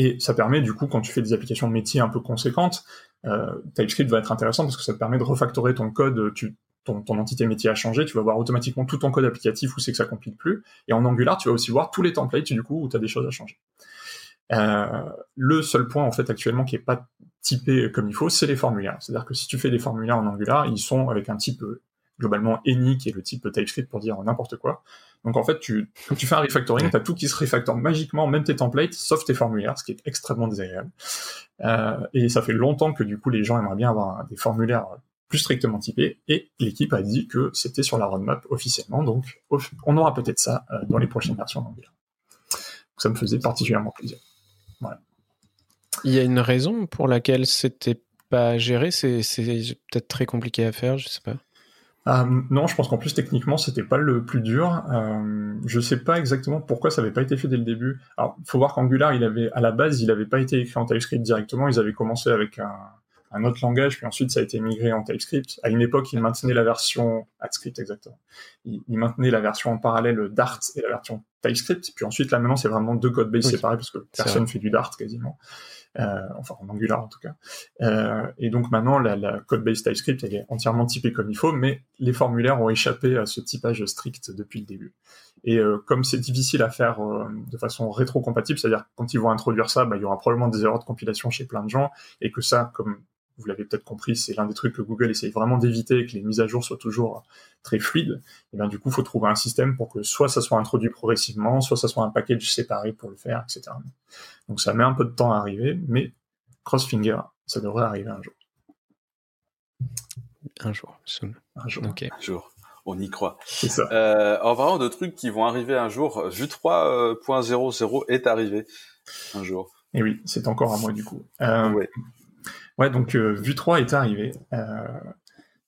Et ça permet, du coup, quand tu fais des applications métiers un peu conséquentes, euh, TypeScript va être intéressant parce que ça te permet de refactorer ton code, tu, ton, ton entité métier a changé, tu vas voir automatiquement tout ton code applicatif où c'est que ça compile plus. Et en Angular, tu vas aussi voir tous les templates, du coup, où tu as des choses à changer. Euh, le seul point en fait actuellement qui est pas typé comme il faut, c'est les formulaires. C'est-à-dire que si tu fais des formulaires en Angular, ils sont avec un type euh, globalement any, qui est le type TypeScript pour dire n'importe quoi. Donc en fait, tu, quand tu fais un refactoring, tu as tout qui se refactore magiquement, même tes templates, sauf tes formulaires, ce qui est extrêmement désagréable. Euh, et ça fait longtemps que du coup, les gens aimeraient bien avoir des formulaires plus strictement typés, et l'équipe a dit que c'était sur la roadmap officiellement, donc on aura peut-être ça euh, dans les prochaines versions d'Angular. Donc ça me faisait particulièrement plaisir. Voilà. Il y a une raison pour laquelle c'était pas géré, c'est, c'est peut-être très compliqué à faire, je sais pas. Euh, non, je pense qu'en plus techniquement c'était pas le plus dur. Euh, je sais pas exactement pourquoi ça avait pas été fait dès le début. Alors, faut voir qu'Angular, il avait à la base, il avait pas été écrit en TypeScript directement. Ils avaient commencé avec un, un autre langage, puis ensuite ça a été migré en TypeScript. À une époque, ils maintenaient la version AdScript exactement. Ils, ils maintenaient la version en parallèle Dart et la version TypeScript. Puis ensuite là maintenant, c'est vraiment deux codebases oui. séparés parce que personne fait du Dart quasiment. Euh, enfin en Angular en tout cas. Euh, et donc maintenant, la, la codebase TypeScript, elle est entièrement typée comme il faut, mais les formulaires ont échappé à ce typage strict depuis le début. Et euh, comme c'est difficile à faire euh, de façon rétro-compatible, c'est-à-dire quand ils vont introduire ça, bah, il y aura probablement des erreurs de compilation chez plein de gens, et que ça, comme vous l'avez peut-être compris, c'est l'un des trucs que Google essaye vraiment d'éviter, que les mises à jour soient toujours très fluides. Et bien du coup, il faut trouver un système pour que soit ça soit introduit progressivement, soit ça soit un package séparé pour le faire, et cetera. Donc ça met un peu de temps à arriver, mais cross-finger, ça devrait arriver un jour. Un jour, soon. Un jour. Okay. Un jour. On y croit. C'est ça. Euh, en parlant de trucs qui vont arriver un jour, Vue trois point zéro zéro est arrivé un jour. Et oui, c'est encore à moi du coup. Euh, ouais. Ouais, donc euh, Vue trois est arrivé. Euh,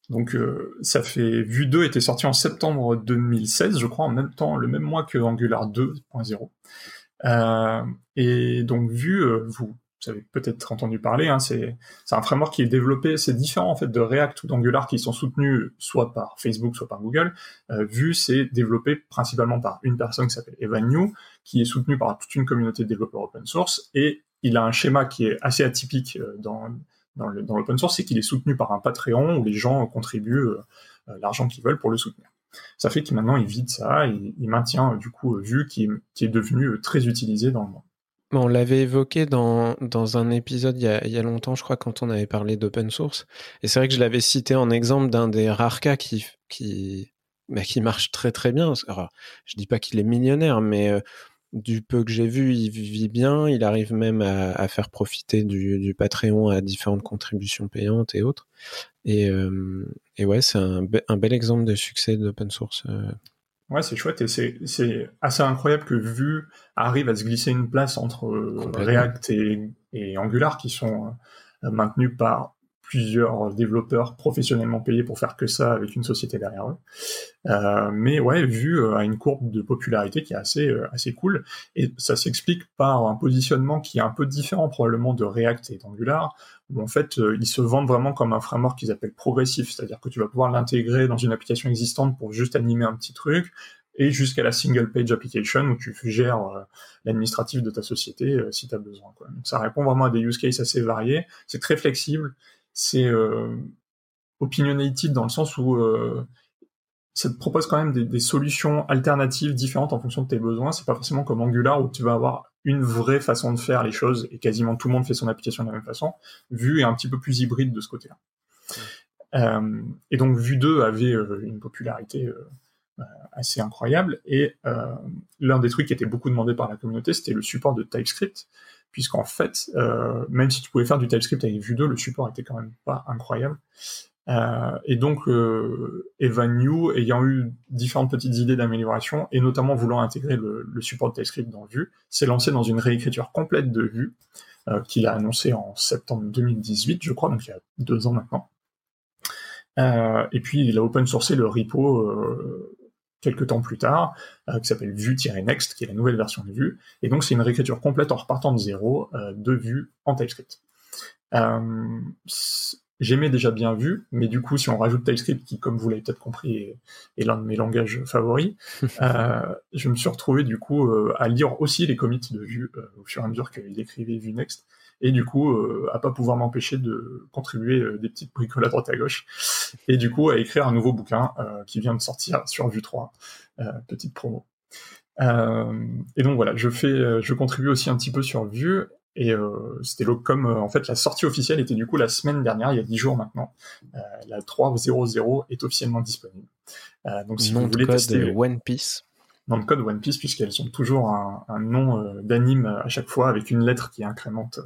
donc euh, ça fait Vue deux était sorti en septembre deux mille seize, je crois, en même temps, le même mois que Angular deux point zéro. Euh, et donc Vue, euh, vous, vous avez peut-être entendu parler, hein, c'est c'est un framework qui est développé, c'est différent en fait de React ou d'Angular qui sont soutenus soit par Facebook, soit par Google. Euh, Vue, c'est développé principalement par une personne qui s'appelle Evan New, qui est soutenue par toute une communauté de développeurs open source, et il a un schéma qui est assez atypique dans, dans, le, dans l'open source, c'est qu'il est soutenu par un Patreon où les gens contribuent l'argent qu'ils veulent pour le soutenir. Ça fait que maintenant, il vide ça, il, il maintient du coup Vue qui, qui est devenu très utilisé dans le monde. On l'avait évoqué dans, dans un épisode il y, a, il y a longtemps, je crois, quand on avait parlé d'open source. Et c'est vrai que je l'avais cité en exemple d'un des rares cas qui... qui, bah, qui marche très très bien. Alors, je dis pas qu'il est millionnaire, mais... Euh, du peu que j'ai vu, il vit bien, il arrive même à, à faire profiter du, du Patreon à différentes contributions payantes et autres. Et, euh, et ouais, c'est un, be- un bel exemple de succès d'open source. Ouais, c'est chouette et c'est, c'est assez incroyable que Vue arrive à se glisser une place entre React et, et Angular qui sont maintenus par plusieurs développeurs professionnellement payés pour faire que ça avec une société derrière eux. Euh, mais ouais, Vue a une courbe de popularité qui est assez, euh, assez cool. Et ça s'explique par un positionnement qui est un peu différent probablement de React et d'Angular, où en fait, euh, ils se vendent vraiment comme un framework qu'ils appellent progressif, c'est-à-dire que tu vas pouvoir l'intégrer dans une application existante pour juste animer un petit truc, et jusqu'à la single page application où tu gères euh, l'administratif de ta société euh, si tu as besoin, quoi. Donc ça répond vraiment à des use cases assez variés, c'est très flexible, c'est euh, opinionated dans le sens où euh, ça te propose quand même des, des solutions alternatives différentes en fonction de tes besoins. C'est pas forcément comme Angular où tu vas avoir une vraie façon de faire les choses et quasiment tout le monde fait son application de la même façon. Vue est un petit peu plus hybride de ce côté-là. Euh, et donc Vue deux avait euh, une popularité euh, assez incroyable et euh, l'un des trucs qui était beaucoup demandé par la communauté, c'était le support de TypeScript. Puisqu'en fait, euh, même si tu pouvais faire du TypeScript avec Vue deux, le support était quand même pas incroyable. Euh, et donc, euh, Evan New, ayant eu différentes petites idées d'amélioration, et notamment voulant intégrer le, le support de TypeScript dans Vue, s'est lancé dans une réécriture complète de Vue, euh, qu'il a annoncé en septembre deux mille dix-huit, je crois, donc il y a deux ans maintenant. Euh, et puis, il a open sourcé le repo... Euh, quelques temps plus tard, euh, qui s'appelle Vue-Next, qui est la nouvelle version de Vue. Et donc, c'est une réécriture complète en repartant de zéro euh, de Vue en TypeScript. Euh, j'aimais déjà bien Vue, mais du coup, si on rajoute TypeScript, qui, comme vous l'avez peut-être compris, est, est l'un de mes langages favoris, euh, je me suis retrouvé, du coup, euh, à lire aussi les commits de Vue euh, au fur et à mesure qu'il écrivait Vue-Next, et du coup, euh, à pas pouvoir m'empêcher de contribuer euh, des petites bricoles à droite à gauche, et du coup, à écrire un nouveau bouquin euh, qui vient de sortir sur Vue trois, euh, petite promo. Euh, et donc voilà, je fais, je contribue aussi un petit peu sur Vue. Et euh, c'était le, comme euh, en fait la sortie officielle était du coup la semaine dernière, il y a dix jours maintenant. Euh, la trois point zéro zéro est officiellement disponible. Euh, donc si nom vous voulez code tester One Piece. Nom de code One Piece, puisqu'elles ont toujours un, un nom euh, d'anime à chaque fois avec une lettre qui incrémente euh,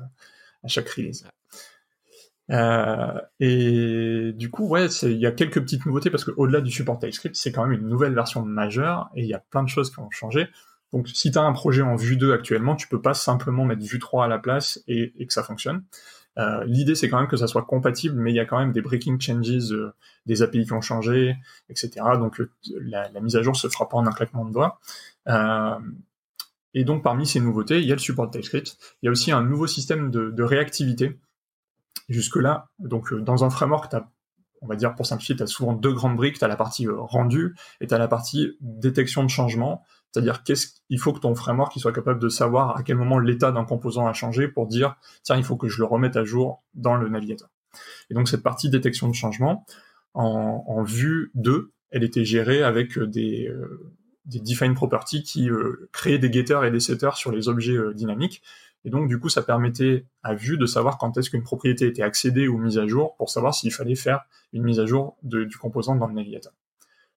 à chaque release. Euh, et du coup, ouais, il y a quelques petites nouveautés parce que au-delà du support TypeScript, c'est quand même une nouvelle version majeure et il y a plein de choses qui ont changé. Donc, si tu as un projet en Vue deux actuellement, tu peux pas simplement mettre Vue trois à la place et, et que ça fonctionne. Euh, l'idée, c'est quand même que ça soit compatible, mais il y a quand même des breaking changes, euh, des A P I qui ont changé, et cetera. Donc, le, la, la mise à jour se fera pas en un claquement de doigts. Euh, et donc, parmi ces nouveautés, il y a le support TypeScript. Il y a aussi un nouveau système de, de réactivité. Jusque-là, donc euh, dans un framework, tu as, on va dire pour simplifier, tu as souvent deux grandes briques. Tu as la partie euh, rendue et tu as la partie détection de changement. C'est-à-dire qu'est-ce qu'il faut que ton framework il soit capable de savoir à quel moment l'état d'un composant a changé pour dire tiens, il faut que je le remette à jour dans le navigateur. Et donc cette partie détection de changement en, en Vue deux, elle était gérée avec des, euh, des define properties qui euh, créaient des getters et des setters sur les objets euh, dynamiques. Et donc du coup ça permettait à Vue de savoir quand est-ce qu'une propriété était accédée ou mise à jour pour savoir s'il fallait faire une mise à jour de, du composant dans le navigateur.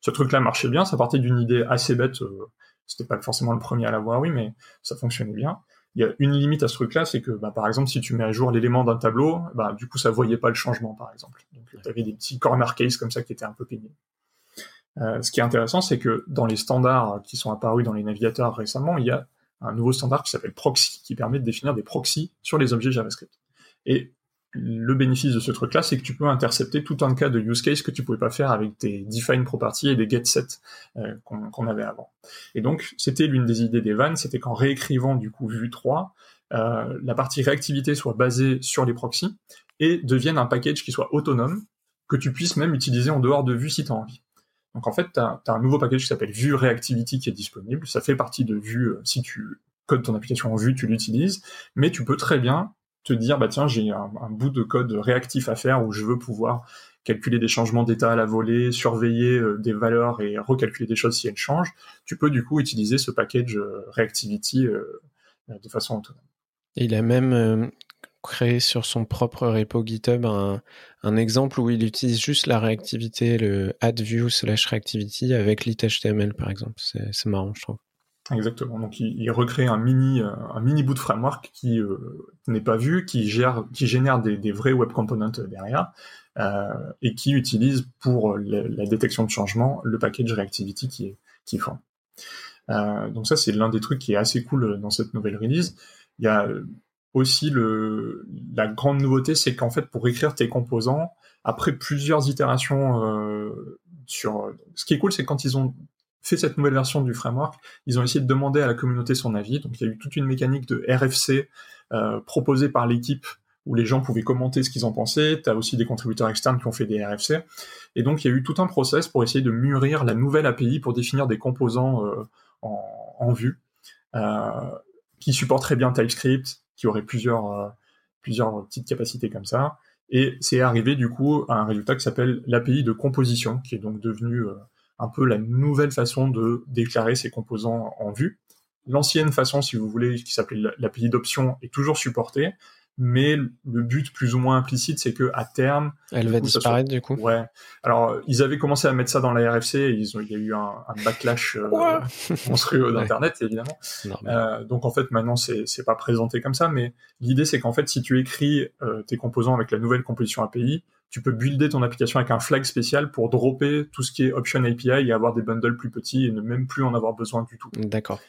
Ce truc-là marchait bien, ça partait d'une idée assez bête. Euh, C'était pas forcément le premier à l'avoir, oui, mais ça fonctionnait bien. Il y a une limite à ce truc-là, c'est que, bah, par exemple, si tu mets à jour l'élément d'un tableau, bah, du coup, ça voyait pas le changement, par exemple. Donc, tu avais des petits corner cases comme ça qui étaient un peu pénibles. Euh, ce qui est intéressant, c'est que dans les standards qui sont apparus dans les navigateurs récemment, il y a un nouveau standard qui s'appelle proxy, qui permet de définir des proxys sur les objets JavaScript. Et le bénéfice de ce truc-là, c'est que tu peux intercepter tout un cas de use case que tu pouvais pas faire avec tes define properties et des get sets euh, qu'on, qu'on avait avant. Et donc, c'était l'une des idées des vannes, c'était qu'en réécrivant du coup Vue trois, euh, la partie réactivité soit basée sur les proxys et devienne un package qui soit autonome, que tu puisses même utiliser en dehors de Vue si tu as envie. Donc en fait, tu as un nouveau package qui s'appelle Vue Reactivity qui est disponible, ça fait partie de Vue, euh, si tu codes ton application en Vue, tu l'utilises, mais tu peux très bien te dire, bah tiens, j'ai un, un bout de code réactif à faire où je veux pouvoir calculer des changements d'état à la volée, surveiller euh, des valeurs et recalculer des choses si elles changent, tu peux du coup utiliser ce package euh, Reactivity euh, de façon autonome. Il a même euh, créé sur son propre repo GitHub un, un exemple où il utilise juste la réactivité, le add view slash reactivity avec lit H T M L par exemple. C'est, c'est marrant, je trouve. Exactement. Donc, il, il recrée un mini, un mini bout de framework qui euh, n'est pas vu, qui gère, qui génère des, des vrais web components derrière, euh, et qui utilise pour la, la détection de changement le package Reactivity qui est, qui forme. Euh, donc ça, c'est l'un des trucs qui est assez cool dans cette nouvelle release. Il y a aussi le, la grande nouveauté, c'est qu'en fait, pour écrire tes composants, après plusieurs itérations euh, sur, ce qui est cool, c'est quand ils ont fait cette nouvelle version du framework, ils ont essayé de demander à la communauté son avis. Donc, il y a eu toute une mécanique de R F C euh, proposée par l'équipe où les gens pouvaient commenter ce qu'ils en pensaient. Tu as aussi des contributeurs externes qui ont fait des R F C. Et donc, il y a eu tout un process pour essayer de mûrir la nouvelle A P I pour définir des composants euh, en, en Vue euh, qui supporteraient bien TypeScript, qui auraient plusieurs, euh, plusieurs petites capacités comme ça. Et c'est arrivé, du coup, à un résultat qui s'appelle l'A P I de composition, qui est donc devenue Euh, un peu la nouvelle façon de déclarer ces composants en Vue. L'ancienne façon, si vous voulez, qui s'appelait l'A P I d'option, est toujours supportée, mais le but plus ou moins implicite, c'est que à terme, elle va coup, disparaître soit... du coup. Ouais. Alors, ils avaient commencé à mettre ça dans la R F C, et ils ont, il y a eu un, un backlash euh, monstrueux d'Internet, ouais. Évidemment. Euh, donc en fait, maintenant, c'est, c'est pas présenté comme ça, mais l'idée, c'est qu'en fait, si tu écris euh, tes composants avec la nouvelle composition A P I, tu peux builder ton application avec un flag spécial pour dropper tout ce qui est option A P I et avoir des bundles plus petits et ne même plus en avoir besoin du tout. D'accord.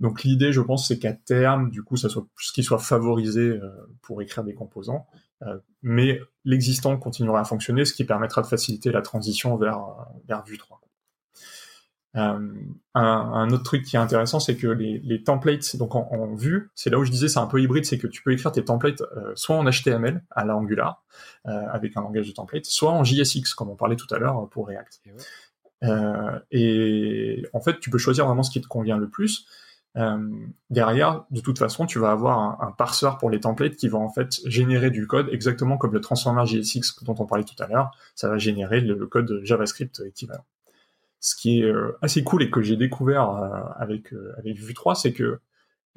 Donc l'idée, je pense, c'est qu'à terme, du coup, ça soit ce qui soit favorisé euh, pour écrire des composants, euh, mais l'existant continuera à fonctionner, ce qui permettra de faciliter la transition vers vers Vue trois. Euh, un, un autre truc qui est intéressant, c'est que les, les templates, donc en, en Vue, c'est là où je disais c'est un peu hybride, c'est que tu peux écrire tes templates euh, soit en H T M L à la Angular euh, avec un langage de template, soit en J S X comme on parlait tout à l'heure pour React. Et, ouais. euh, et en fait, tu peux choisir vraiment ce qui te convient le plus. Euh, derrière, de toute façon, tu vas avoir un, un parseur pour les templates qui va en fait générer du code exactement comme le transformer J S X dont on parlait tout à l'heure. Ça va générer le, le code JavaScript équivalent. ce qui est assez cool et que j'ai découvert avec avec Vue trois, c'est que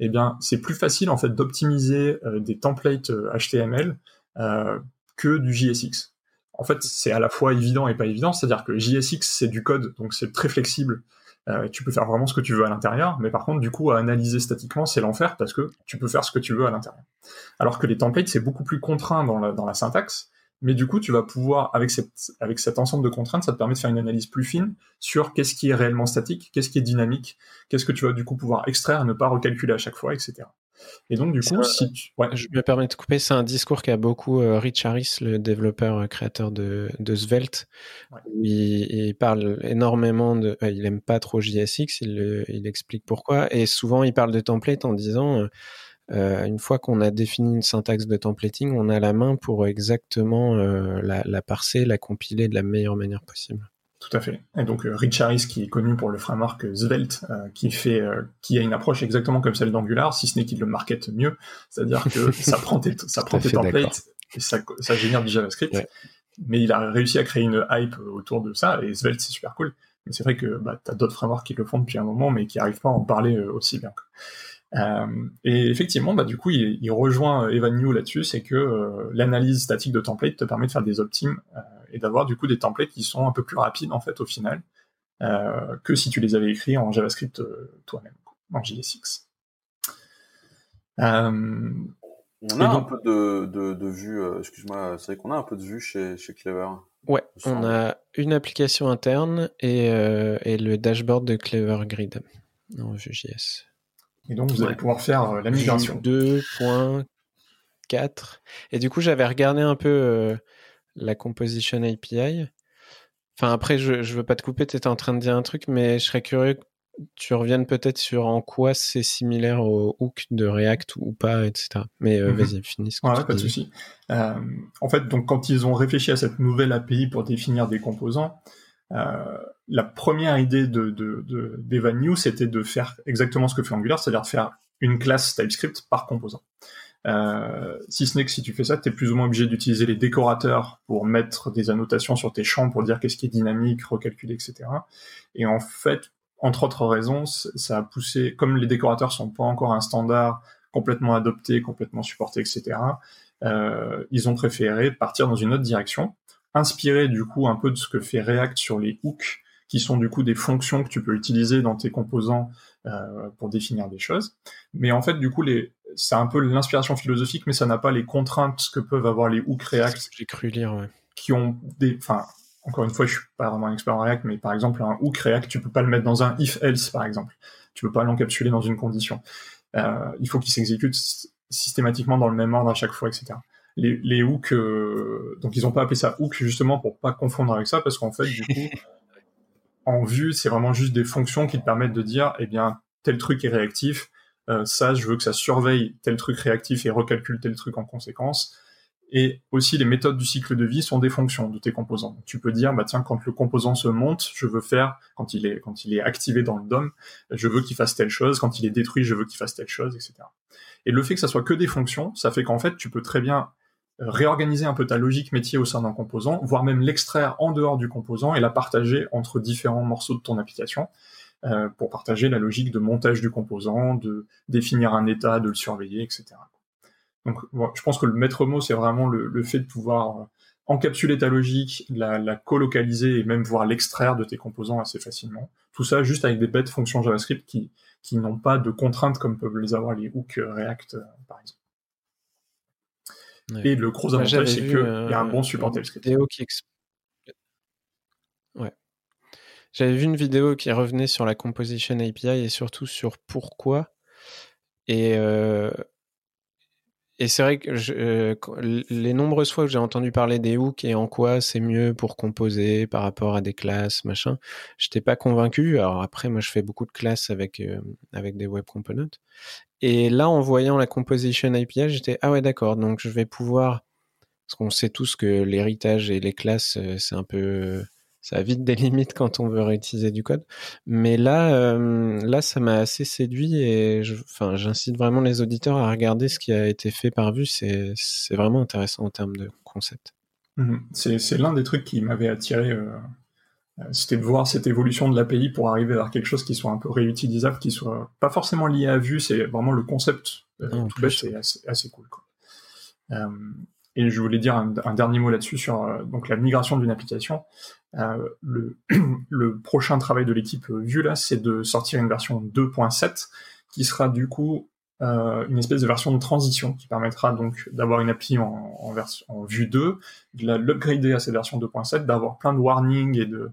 eh bien c'est plus facile en fait d'optimiser des templates H T M L euh, que du J S X. En fait, c'est à la fois évident et pas évident, c'est-à-dire que J S X, c'est du code, donc c'est très flexible, euh, tu peux faire vraiment ce que tu veux à l'intérieur, mais par contre, du coup, à analyser statiquement, c'est l'enfer, parce que tu peux faire ce que tu veux à l'intérieur. Alors que les templates, c'est beaucoup plus contraint dans la, dans la syntaxe, mais du coup, tu vas pouvoir, avec, cette, avec cet ensemble de contraintes, ça te permet de faire une analyse plus fine sur qu'est-ce qui est réellement statique, qu'est-ce qui est dynamique, qu'est-ce que tu vas du coup pouvoir extraire et ne pas recalculer à chaque fois, et cetera. Et donc, du coup, ça, si tu... ouais. Je me permets de couper, c'est un discours qu'a beaucoup euh, Rich Harris, le développeur euh, créateur de, de Svelte. Ouais. Il, il parle énormément de... Euh, il n'aime pas trop J S X, il, le, il explique pourquoi. Et souvent, il parle de template en disant, euh, une fois qu'on a défini une syntaxe de templating, on a la main pour exactement euh, la, la parser, la compiler de la meilleure manière possible. Tout à fait. Et donc Rich Harris, qui est connu pour le framework Svelte, euh, qui fait, euh, qui a une approche exactement comme celle d'Angular, si ce n'est qu'il le markete mieux, c'est-à-dire que ça prend tes, ça prend tes templates d'accord. et ça, ça génère du JavaScript. Ouais. Mais il a réussi à créer une hype autour de ça, et Svelte, c'est super cool. Mais c'est vrai que bah, tu as d'autres frameworks qui le font depuis un moment, mais qui n'arrivent pas à en parler euh, aussi bien. Euh, et effectivement, bah, du coup, il, il rejoint Evan New là-dessus, c'est que euh, l'analyse statique de template te permet de faire des optimes euh, et d'avoir du coup des templates qui sont un peu plus rapides en fait au final euh, que si tu les avais écrits en JavaScript euh, toi-même, en J S X. Euh, on a donc... un peu de, de, de vue, euh, excuse-moi, c'est vrai qu'on a un peu de vue chez, chez Clever. Ouais, on a une application interne et, euh, et le dashboard de Clever Grid en Vue.js. Et donc, vous allez ouais. pouvoir faire euh, la migration. deux point quatre. Et du coup, j'avais regardé un peu euh, la Composition A P I. Enfin, après, je ne veux pas te couper, tu étais en train de dire un truc, mais je serais curieux que tu reviennes peut-être sur en quoi c'est similaire au hook de React ou pas, et cetera. Mais euh, mm-hmm. vas-y, finis ce que voilà, tu pas dis. De souci. Euh, en fait, donc, quand ils ont réfléchi à cette nouvelle A P I pour définir des composants, Euh, la première idée de, de, de, d'Evan New, c'était de faire exactement ce que fait Angular, c'est-à-dire de faire une classe TypeScript par composant. Euh, si ce n'est que si tu fais ça, tu es plus ou moins obligé d'utiliser les décorateurs pour mettre des annotations sur tes champs, pour dire qu'est-ce qui est dynamique, recalculer, et cetera. Et en fait, entre autres raisons, ça a poussé, comme les décorateurs sont pas encore un standard complètement adopté, complètement supporté, et cetera, euh, ils ont préféré partir dans une autre direction, inspiré du coup un peu de ce que fait React sur les hooks, qui sont du coup des fonctions que tu peux utiliser dans tes composants euh, pour définir des choses. Mais en fait, du coup, les... c'est un peu l'inspiration philosophique, mais ça n'a pas les contraintes que peuvent avoir les hooks React. C'est ce que j'ai cru lire, ouais. Qui ont des... Enfin, encore une fois, je suis pas vraiment un expert en React, mais par exemple, un hook React, tu peux pas le mettre dans un if-else, par exemple. Tu peux pas l'encapsuler dans une condition. Euh, il faut qu'il s'exécute systématiquement dans le même ordre à chaque fois, et cetera. Les, les hooks, euh, donc ils ont pas appelé ça hook justement pour pas confondre avec ça, parce qu'en fait du coup en Vue c'est vraiment juste des fonctions qui te permettent de dire eh bien tel truc est réactif, euh, ça je veux que ça surveille tel truc réactif et recalcule tel truc en conséquence. Et aussi les méthodes du cycle de vie sont des fonctions de tes composants. Donc, tu peux dire bah tiens, quand le composant se monte, je veux faire quand il est quand il est activé dans le D O M, je veux qu'il fasse telle chose, quand il est détruit, je veux qu'il fasse telle chose, et cetera. Et le fait que ça soit que des fonctions, ça fait qu'en fait tu peux très bien réorganiser un peu ta logique métier au sein d'un composant, voire même l'extraire en dehors du composant et la partager entre différents morceaux de ton application euh, pour partager la logique de montage du composant, de définir un état, de le surveiller, et cetera. Donc bon, je pense que le maître mot, c'est vraiment le, le fait de pouvoir encapsuler ta logique, la, la colocaliser et même voir l'extraire de tes composants assez facilement. Tout ça juste avec des bêtes fonctions JavaScript qui, qui n'ont pas de contraintes comme peuvent les avoir les hooks React, euh, par exemple. Et ouais. le gros avantage, ouais, c'est qu'il euh, y a un bon support TypeScript. Ex... Ouais. J'avais vu une vidéo qui revenait sur la Composition A P I et surtout sur pourquoi. Et, euh... et c'est vrai que je... les nombreuses fois que j'ai entendu parler des hooks et en quoi c'est mieux pour composer par rapport à des classes, machin, je n'étais pas convaincu. Alors après, moi, je fais beaucoup de classes avec, euh, avec des web components. Et là, en voyant la Composition A P I, j'étais « Ah ouais, d'accord, donc je vais pouvoir... » Parce qu'on sait tous que l'héritage et les classes, c'est un peu... Ça a vite des limites quand on veut réutiliser du code. Mais là, euh, là ça m'a assez séduit et je... enfin, j'incite vraiment les auditeurs à regarder ce qui a été fait par Vue. C'est, c'est vraiment intéressant en termes de concept. Mmh. C'est, c'est l'un des trucs qui m'avait attiré... Euh... C'était de voir cette évolution de l'A P I pour arriver vers quelque chose qui soit un peu réutilisable, qui soit pas forcément lié à Vue, c'est vraiment le concept euh, oh, tout bête, c'est assez, assez cool, quoi. Euh, et je voulais dire un, un dernier mot là-dessus sur euh, donc la migration d'une application. Euh, le, le prochain travail de l'équipe Vue là, c'est de sortir une version deux point sept qui sera du coup euh, une espèce de version de transition qui permettra donc d'avoir une appli en, en, vers- en Vue deux, de la, l'upgrader à cette version deux point sept, d'avoir plein de warnings et de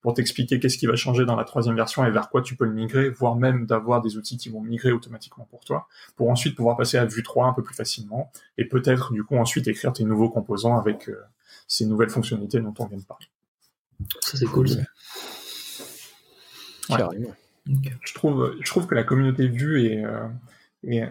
pour t'expliquer qu'est-ce qui va changer dans la troisième version et vers quoi tu peux le migrer, voire même d'avoir des outils qui vont migrer automatiquement pour toi, pour ensuite pouvoir passer à Vue trois un peu plus facilement et peut-être du coup ensuite écrire tes nouveaux composants avec euh, ces nouvelles fonctionnalités dont on vient de parler. Ça c'est cool. Ça. Ouais. Okay. Je trouve, je trouve que la communauté Vue est, euh, est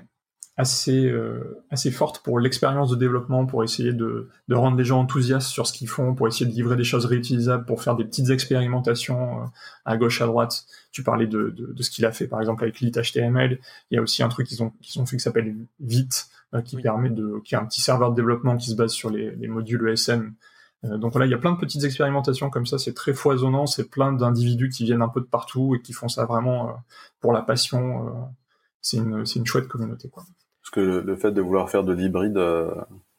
assez, euh, assez forte pour l'expérience de développement, pour essayer de, de rendre les gens enthousiastes sur ce qu'ils font, pour essayer de livrer des choses réutilisables, pour faire des petites expérimentations euh, à gauche, à droite. Tu parlais de, de, de ce qu'il a fait, par exemple, avec lit H T M L. Il y a aussi un truc qu'ils ont, qu'ils ont fait qui s'appelle Vite, euh, qui oui. permet de, qui est un petit serveur de développement qui se base sur les, les modules E S M. Donc là, il y a plein de petites expérimentations comme ça, c'est très foisonnant, c'est plein d'individus qui viennent un peu de partout et qui font ça vraiment pour la passion. C'est une, c'est une chouette communauté, quoi. Parce que le, le fait de vouloir faire de l'hybride, euh,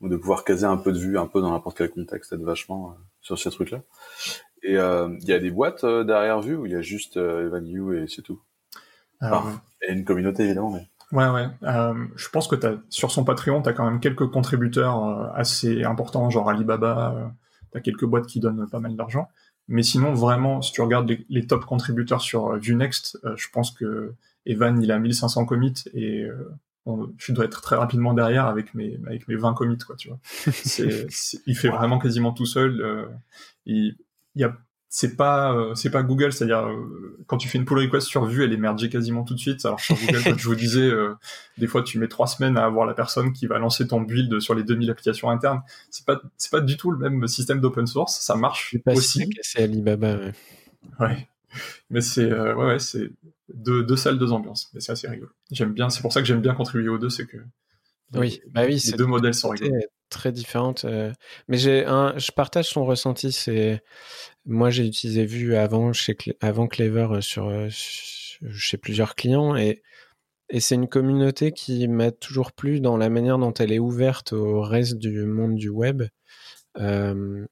ou de pouvoir caser un peu de Vue, un peu dans n'importe quel contexte, c'est vachement euh, sur ces trucs-là. Et euh, il y a des boîtes euh, derrière Vue où il y a juste euh, Value et c'est tout. Alors, enfin, et une communauté, évidemment, mais... Ouais, ouais. Euh, je pense que t'as, sur son Patreon, tu as quand même quelques contributeurs euh, assez importants, genre Alibaba... Euh... T'as quelques boîtes qui donnent pas mal d'argent. Mais sinon, vraiment, si tu regardes les, les top contributeurs sur Vue Next, euh, je pense que Evan, il a mille cinq cents commits et euh, on, je dois être très rapidement derrière avec mes, avec mes vingt commits, quoi, tu vois. C'est, c'est, il fait vraiment quasiment tout seul. Euh, il, il y a, c'est pas, euh, c'est pas Google, c'est-à-dire, euh, quand tu fais une pull request sur Vue, elle est mergée quasiment tout de suite. Alors, sur Google, comme je vous disais, euh, des fois, tu mets trois semaines à avoir la personne qui va lancer ton build sur les deux mille applications internes. C'est pas, c'est pas du tout le même système d'open source. Ça marche pas aussi. C'est Alibaba, ouais. Ouais. Mais c'est, euh, ouais, ouais, c'est deux, deux salles, deux ambiances. Mais c'est assez rigolo. J'aime bien, c'est pour ça que j'aime bien contribuer aux deux, c'est que. Oui, bah oui, les c'est deux modèles sont rigolos. Très différentes. Euh, mais j'ai un, je partage son ressenti. C'est moi, j'ai utilisé Vue avant chez Cle... avant Clever sur euh, chez plusieurs clients et et c'est une communauté qui m'a toujours plu dans la manière dont elle est ouverte au reste du monde du web, euh,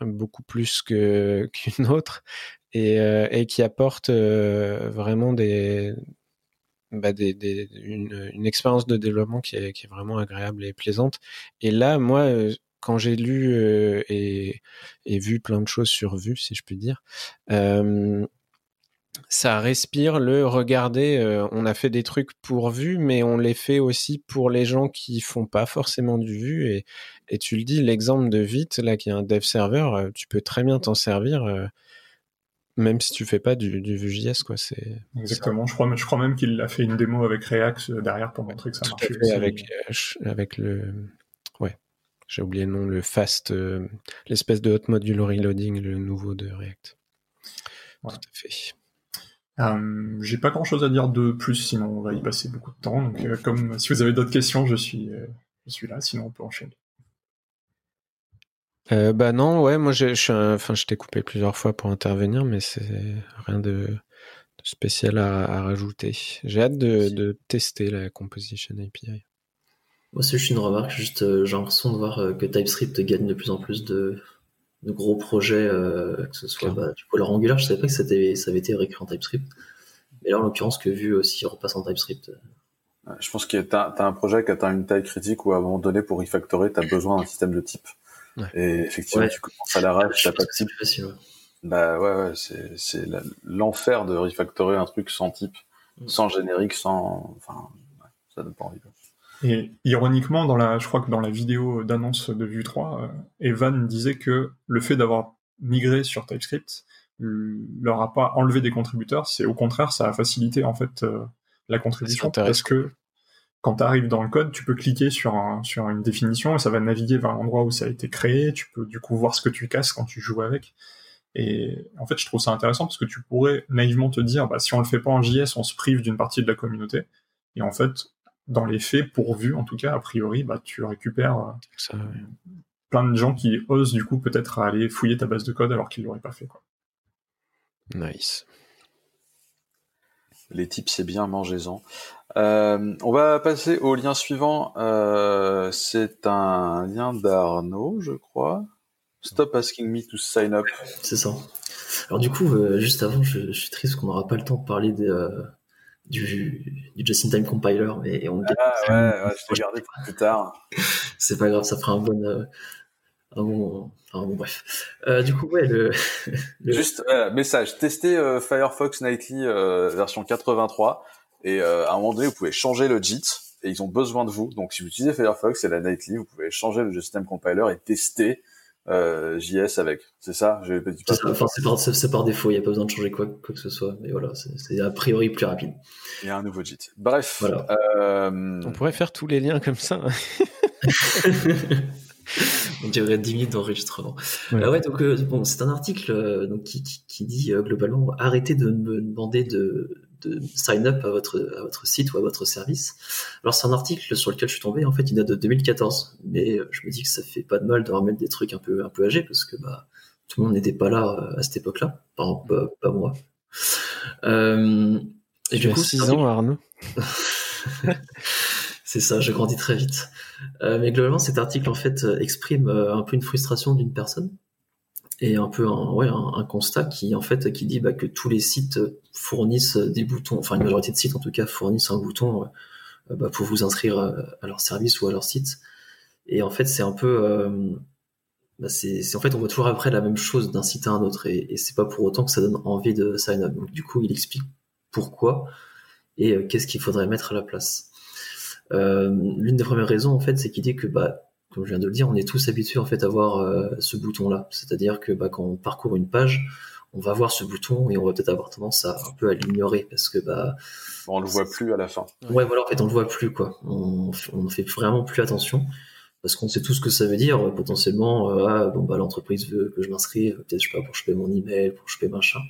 beaucoup plus que qu'une autre et euh, et qui apporte euh, vraiment des Bah des, des, une, une expérience de développement qui est, qui est vraiment agréable et plaisante. Et là, moi, quand j'ai lu euh, et, et vu plein de choses sur Vue, si je puis dire, euh, ça respire le « regardez, euh, on a fait des trucs pour Vue, mais on les fait aussi pour les gens qui font pas forcément du Vue. » Et, et tu le dis, l'exemple de Vite, là, qui est un dev server, tu peux très bien t'en servir euh, même si tu fais pas du, du Vue.js, quoi, c'est... Exactement, je crois, je crois même qu'il a fait une démo avec React derrière pour montrer que ça marchait. Avec, avec le... Ouais, j'ai oublié le nom, le fast, euh, l'espèce de hot modular reloading, le nouveau de React. Ouais. Tout à fait. Euh, j'ai pas grand-chose à dire de plus, sinon on va y passer beaucoup de temps. Donc, euh, comme si vous avez d'autres questions, je suis, euh, je suis là, sinon on peut enchaîner. Euh, bah non, ouais, moi je, je, enfin, je t'ai coupé plusieurs fois pour intervenir, mais c'est rien de, de spécial à, à rajouter. J'ai hâte de, de tester la Composition A P I. Moi, c'est juste une remarque, juste, euh, j'ai l'impression de voir euh, que TypeScript gagne de plus en plus de, de gros projets, euh, que ce soit bah, du coup, leur Angular, je savais pas que c'était, ça avait été réécrit en TypeScript, mais là en l'occurrence que Vue aussi repasse en TypeScript. Ouais, je pense que t'as, t'as un projet qui atteint une taille critique où à un moment donné, pour refactorer, t'as besoin d'un système de type. Ouais. Et effectivement, ouais. Tu commences à l'arrache, t'as pas de type. Facile, ouais. Bah ouais, ouais c'est, c'est la, l'enfer de refactorer un truc sans type, mmh. sans générique, sans. Enfin, ouais, ça donne pas envie. Et ironiquement, dans la, je crois que dans la vidéo d'annonce de Vue trois, Evan disait que le fait d'avoir migré sur TypeScript leur a pas enlevé des contributeurs, c'est au contraire, ça a facilité en fait euh, la contribution parce que. Quand tu arrives dans le code, tu peux cliquer sur, un, sur une définition et ça va naviguer vers l'endroit où ça a été créé. Tu peux du coup voir ce que tu casses quand tu joues avec. Et en fait, je trouve ça intéressant parce que tu pourrais naïvement te dire bah, si on le fait pas en J S, on se prive d'une partie de la communauté. Et en fait, dans les faits, pour Vue, en tout cas, a priori, bah, tu récupères ça, ouais. plein de gens qui osent du coup peut-être aller fouiller ta base de code alors qu'ils l'auraient pas fait, quoi. Nice. Les types, c'est bien, mangez-en. Euh, on va passer au lien suivant. Euh, c'est un lien d'Arnaud, je crois. Stop asking me to sign up. C'est ça. Alors du coup, euh, juste avant, je, je suis triste qu'on n'aura pas le temps de parler de, euh, du, du just-in-time compiler. Et, et on ah ouais, un... ouais, je t'ai gardé pour plus tard. C'est pas grave, ça fera un bon... Euh... Ah bon, ah bon, bref. Euh, du coup, ouais, le... le... Juste, euh, message, testez euh, Firefox Nightly euh, version quatre-vingt-trois, et euh, à un moment donné, vous pouvez changer le J I T, et ils ont besoin de vous. Donc, si vous utilisez Firefox et la Nightly, vous pouvez changer le Just-in-Time Compiler et tester euh, J S avec. C'est ça, je vais c'est, ça enfin, c'est, par, c'est, c'est par défaut, il n'y a pas besoin de changer quoi, quoi que ce soit. Mais voilà, c'est, c'est a priori plus rapide. Il y a un nouveau J I T. Bref. Voilà. Euh... On pourrait faire tous les liens comme ça. On dirait dix minutes d'enregistrement. Ouais. Euh, ouais, donc, euh, bon, c'est un article euh, donc, qui, qui, qui dit euh, globalement arrêtez de me demander de, de sign up à votre, à votre site ou à votre service. Alors, c'est un article sur lequel je suis tombé, en fait, il date de deux mille quatorze. Mais euh, je me dis que ça fait pas de mal de remettre des trucs un peu, un peu âgés parce que bah, tout le monde n'était pas là à cette époque-là. Par exemple, pas, pas moi. Euh, et du coup, c'est six ans, Arnaud. C'est ça, je grandis très vite. Euh, mais globalement, cet article en fait exprime euh, un peu une frustration d'une personne et un peu un, ouais, un, un constat qui en fait qui dit bah, que tous les sites fournissent des boutons, enfin une majorité de sites en tout cas fournissent un bouton euh, bah, pour vous inscrire à, à leur service ou à leur site. Et en fait, c'est un peu, euh, bah, c'est, c'est en fait on voit toujours après la même chose d'un site à un autre et, et c'est pas pour autant que ça donne envie de sign up. Donc du coup, il explique pourquoi et euh, qu'est-ce qu'il faudrait mettre à la place. Euh, l'une des premières raisons en fait c'est qu'il dit que bah, comme je viens de le dire, on est tous habitués en fait à voir euh, ce bouton là, c'est-à-dire que bah, quand on parcourt une page on va voir ce bouton et on va peut-être avoir tendance à un peu à l'ignorer parce que bah, on le voit plus à la fin. Ouais, voilà, en fait on le voit plus quoi, on ne fait vraiment plus attention parce qu'on sait tout ce que ça veut dire potentiellement. euh, ah, bon, bah, l'entreprise veut que je m'inscrive peut-être, je sais pas, pour choper mon email, pour choper machin,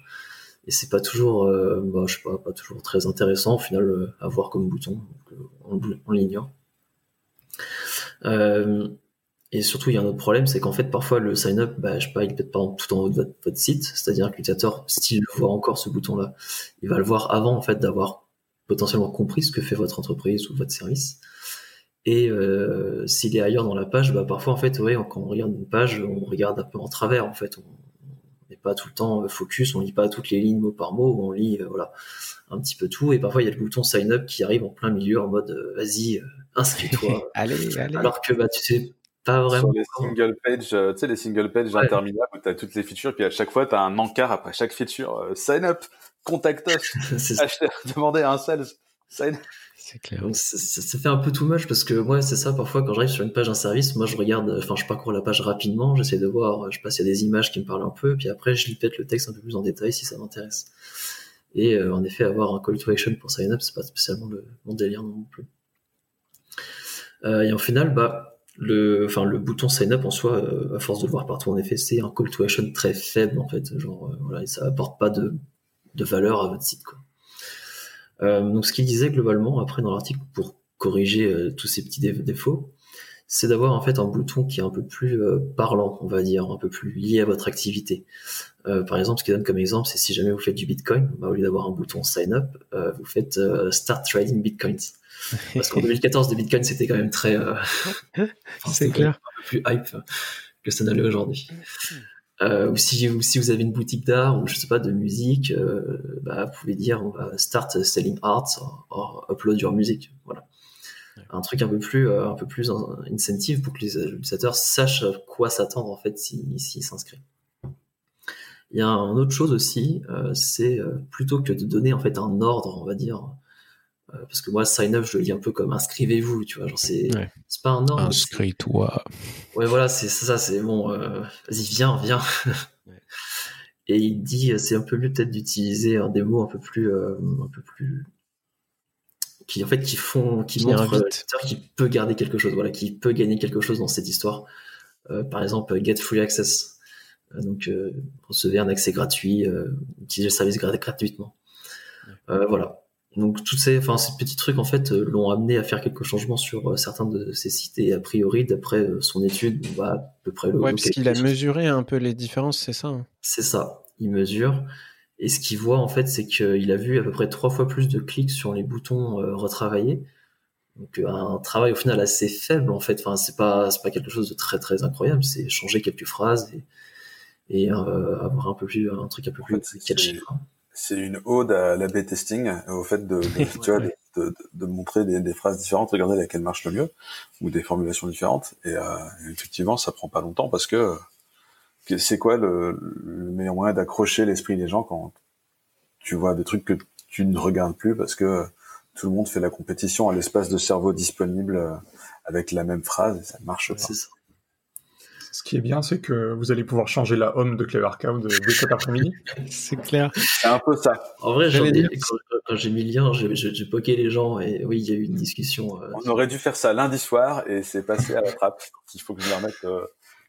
et c'est pas toujours euh, bah, je sais pas, pas toujours très intéressant au final euh, à voir comme bouton. Donc, euh, on, on l'ignore. Euh, et surtout il y a un autre problème, c'est qu'en fait parfois le sign up bah, je sais pas, il peut être par exemple tout en haut de votre, votre site, c'est-à-dire que l'utilisateur, s'il voit encore ce bouton là, il va le voir avant en fait d'avoir potentiellement compris ce que fait votre entreprise ou votre service. Et euh, s'il est ailleurs dans la page, bah, parfois en fait ouais, quand on regarde une page on regarde un peu en travers en fait, on, pas tout le temps focus, on lit pas toutes les lignes mot par mot, on lit euh, voilà un petit peu tout, et parfois il y a le bouton sign up qui arrive en plein milieu en mode euh, vas-y euh, inscris-toi. allez, allez. Alors que bah tu sais pas vraiment. Sur les single page, euh, tu sais les single pages ouais. Interminables où t'as toutes les features, puis à chaque fois t'as un encart après chaque feature. Euh, sign up, contact us, achetez, demandez à un sales. Sign up. C'est clair. Donc, ça, ça fait un peu too much parce que moi, ouais, c'est ça, parfois, quand j'arrive sur une page d'un service, moi, je regarde, enfin, je parcours la page rapidement, j'essaie de voir, je passe, il y a des images qui me parlent un peu, puis après, je lis peut-être le texte un peu plus en détail si ça m'intéresse. Et euh, en effet, avoir un call to action pour sign up, c'est pas spécialement le, mon délire non plus. Euh, et en final, bah, le, enfin, le bouton sign up en soi, euh, à force de le voir partout, en effet, c'est un call to action très faible, en fait, genre, euh, voilà, et ça apporte pas de, de valeur à votre site, quoi. Euh, donc ce qu'il disait globalement après dans l'article pour corriger euh, tous ces petits dé- défauts, c'est d'avoir en fait un bouton qui est un peu plus euh, parlant, on va dire, un peu plus lié à votre activité. Euh, par exemple, ce qu'il donne comme exemple, c'est si jamais vous faites du Bitcoin, bah, au lieu d'avoir un bouton sign up, euh, vous faites euh, start trading Bitcoins. Parce qu'en deux mille quatorze, le Bitcoin c'était quand même très, euh... enfin, c'est clair, un peu plus hype que ça n'allait aujourd'hui. Euh, ou si, ou si vous avez une boutique d'art ou je sais pas de musique, euh, bah, vous pouvez dire on va start selling art or, or upload your music, voilà. Ouais. Un truc un peu plus euh, un peu plus incentive pour que les utilisateurs sachent à quoi s'attendre en fait s'ils s'ils s'inscrivent. Il y a une autre chose aussi, euh, c'est euh, plutôt que de donner en fait un ordre, on va dire, euh, parce que moi sign up je le lis un peu comme inscrivez-vous, tu vois, genre c'est ouais. C'est pas un ordre. Inscris-toi. C'est... Ouais, voilà, c'est ça, c'est bon. Euh, vas-y, viens, viens. Et il dit, c'est un peu mieux peut-être d'utiliser hein, des mots un peu plus, euh, un peu plus, qui en fait qui font, qui, qui montrent euh, qui peut garder quelque chose, voilà, qui peut gagner quelque chose dans cette histoire. Euh, par exemple, get free access, euh, donc euh, recevez un accès gratuit, euh, utilisez le service grat- gratuitement. Euh, voilà. Donc toutes ces, enfin ces petits trucs en fait l'ont amené à faire quelques changements sur euh, certains de ces sites et a priori d'après euh, son étude on va à peu près le. Ouais, parce qu'il a mesuré un peu les différences, c'est ça. C'est ça, il mesure Et ce qu'il voit, en fait, c'est qu'il a vu à peu près trois fois plus de clics sur les boutons euh, retravaillés. Donc, un travail, au final, assez faible, en fait. Enfin, c'est pas, c'est pas quelque chose de très, très incroyable. C'est changer quelques phrases et, et euh, avoir un peu plus, un truc un peu plus en fait, catchy. Hein. C'est une ode à l'A B testing, au fait de, de, tu vois, de, de, de montrer des, des phrases différentes, regarder laquelle marche le mieux, ou des formulations différentes. Et euh, effectivement, ça prend pas longtemps parce que c'est quoi le, le meilleur moyen d'accrocher l'esprit des gens quand tu vois des trucs que tu ne regardes plus parce que tout le monde fait la compétition à l'espace de cerveau disponible avec la même phrase et ça ne marche pas. C'est ça. Ce qui est bien, c'est que vous allez pouvoir changer la home de Clever Cloud dès cet après-midi. C'est clair. C'est un peu ça. En vrai, j'en ai, quand, quand j'ai mis le lien, j'ai, j'ai poké les gens et oui, il y a eu une discussion. Euh... On aurait dû faire ça lundi soir et c'est passé à la trappe. Il faut que je le remette... Euh...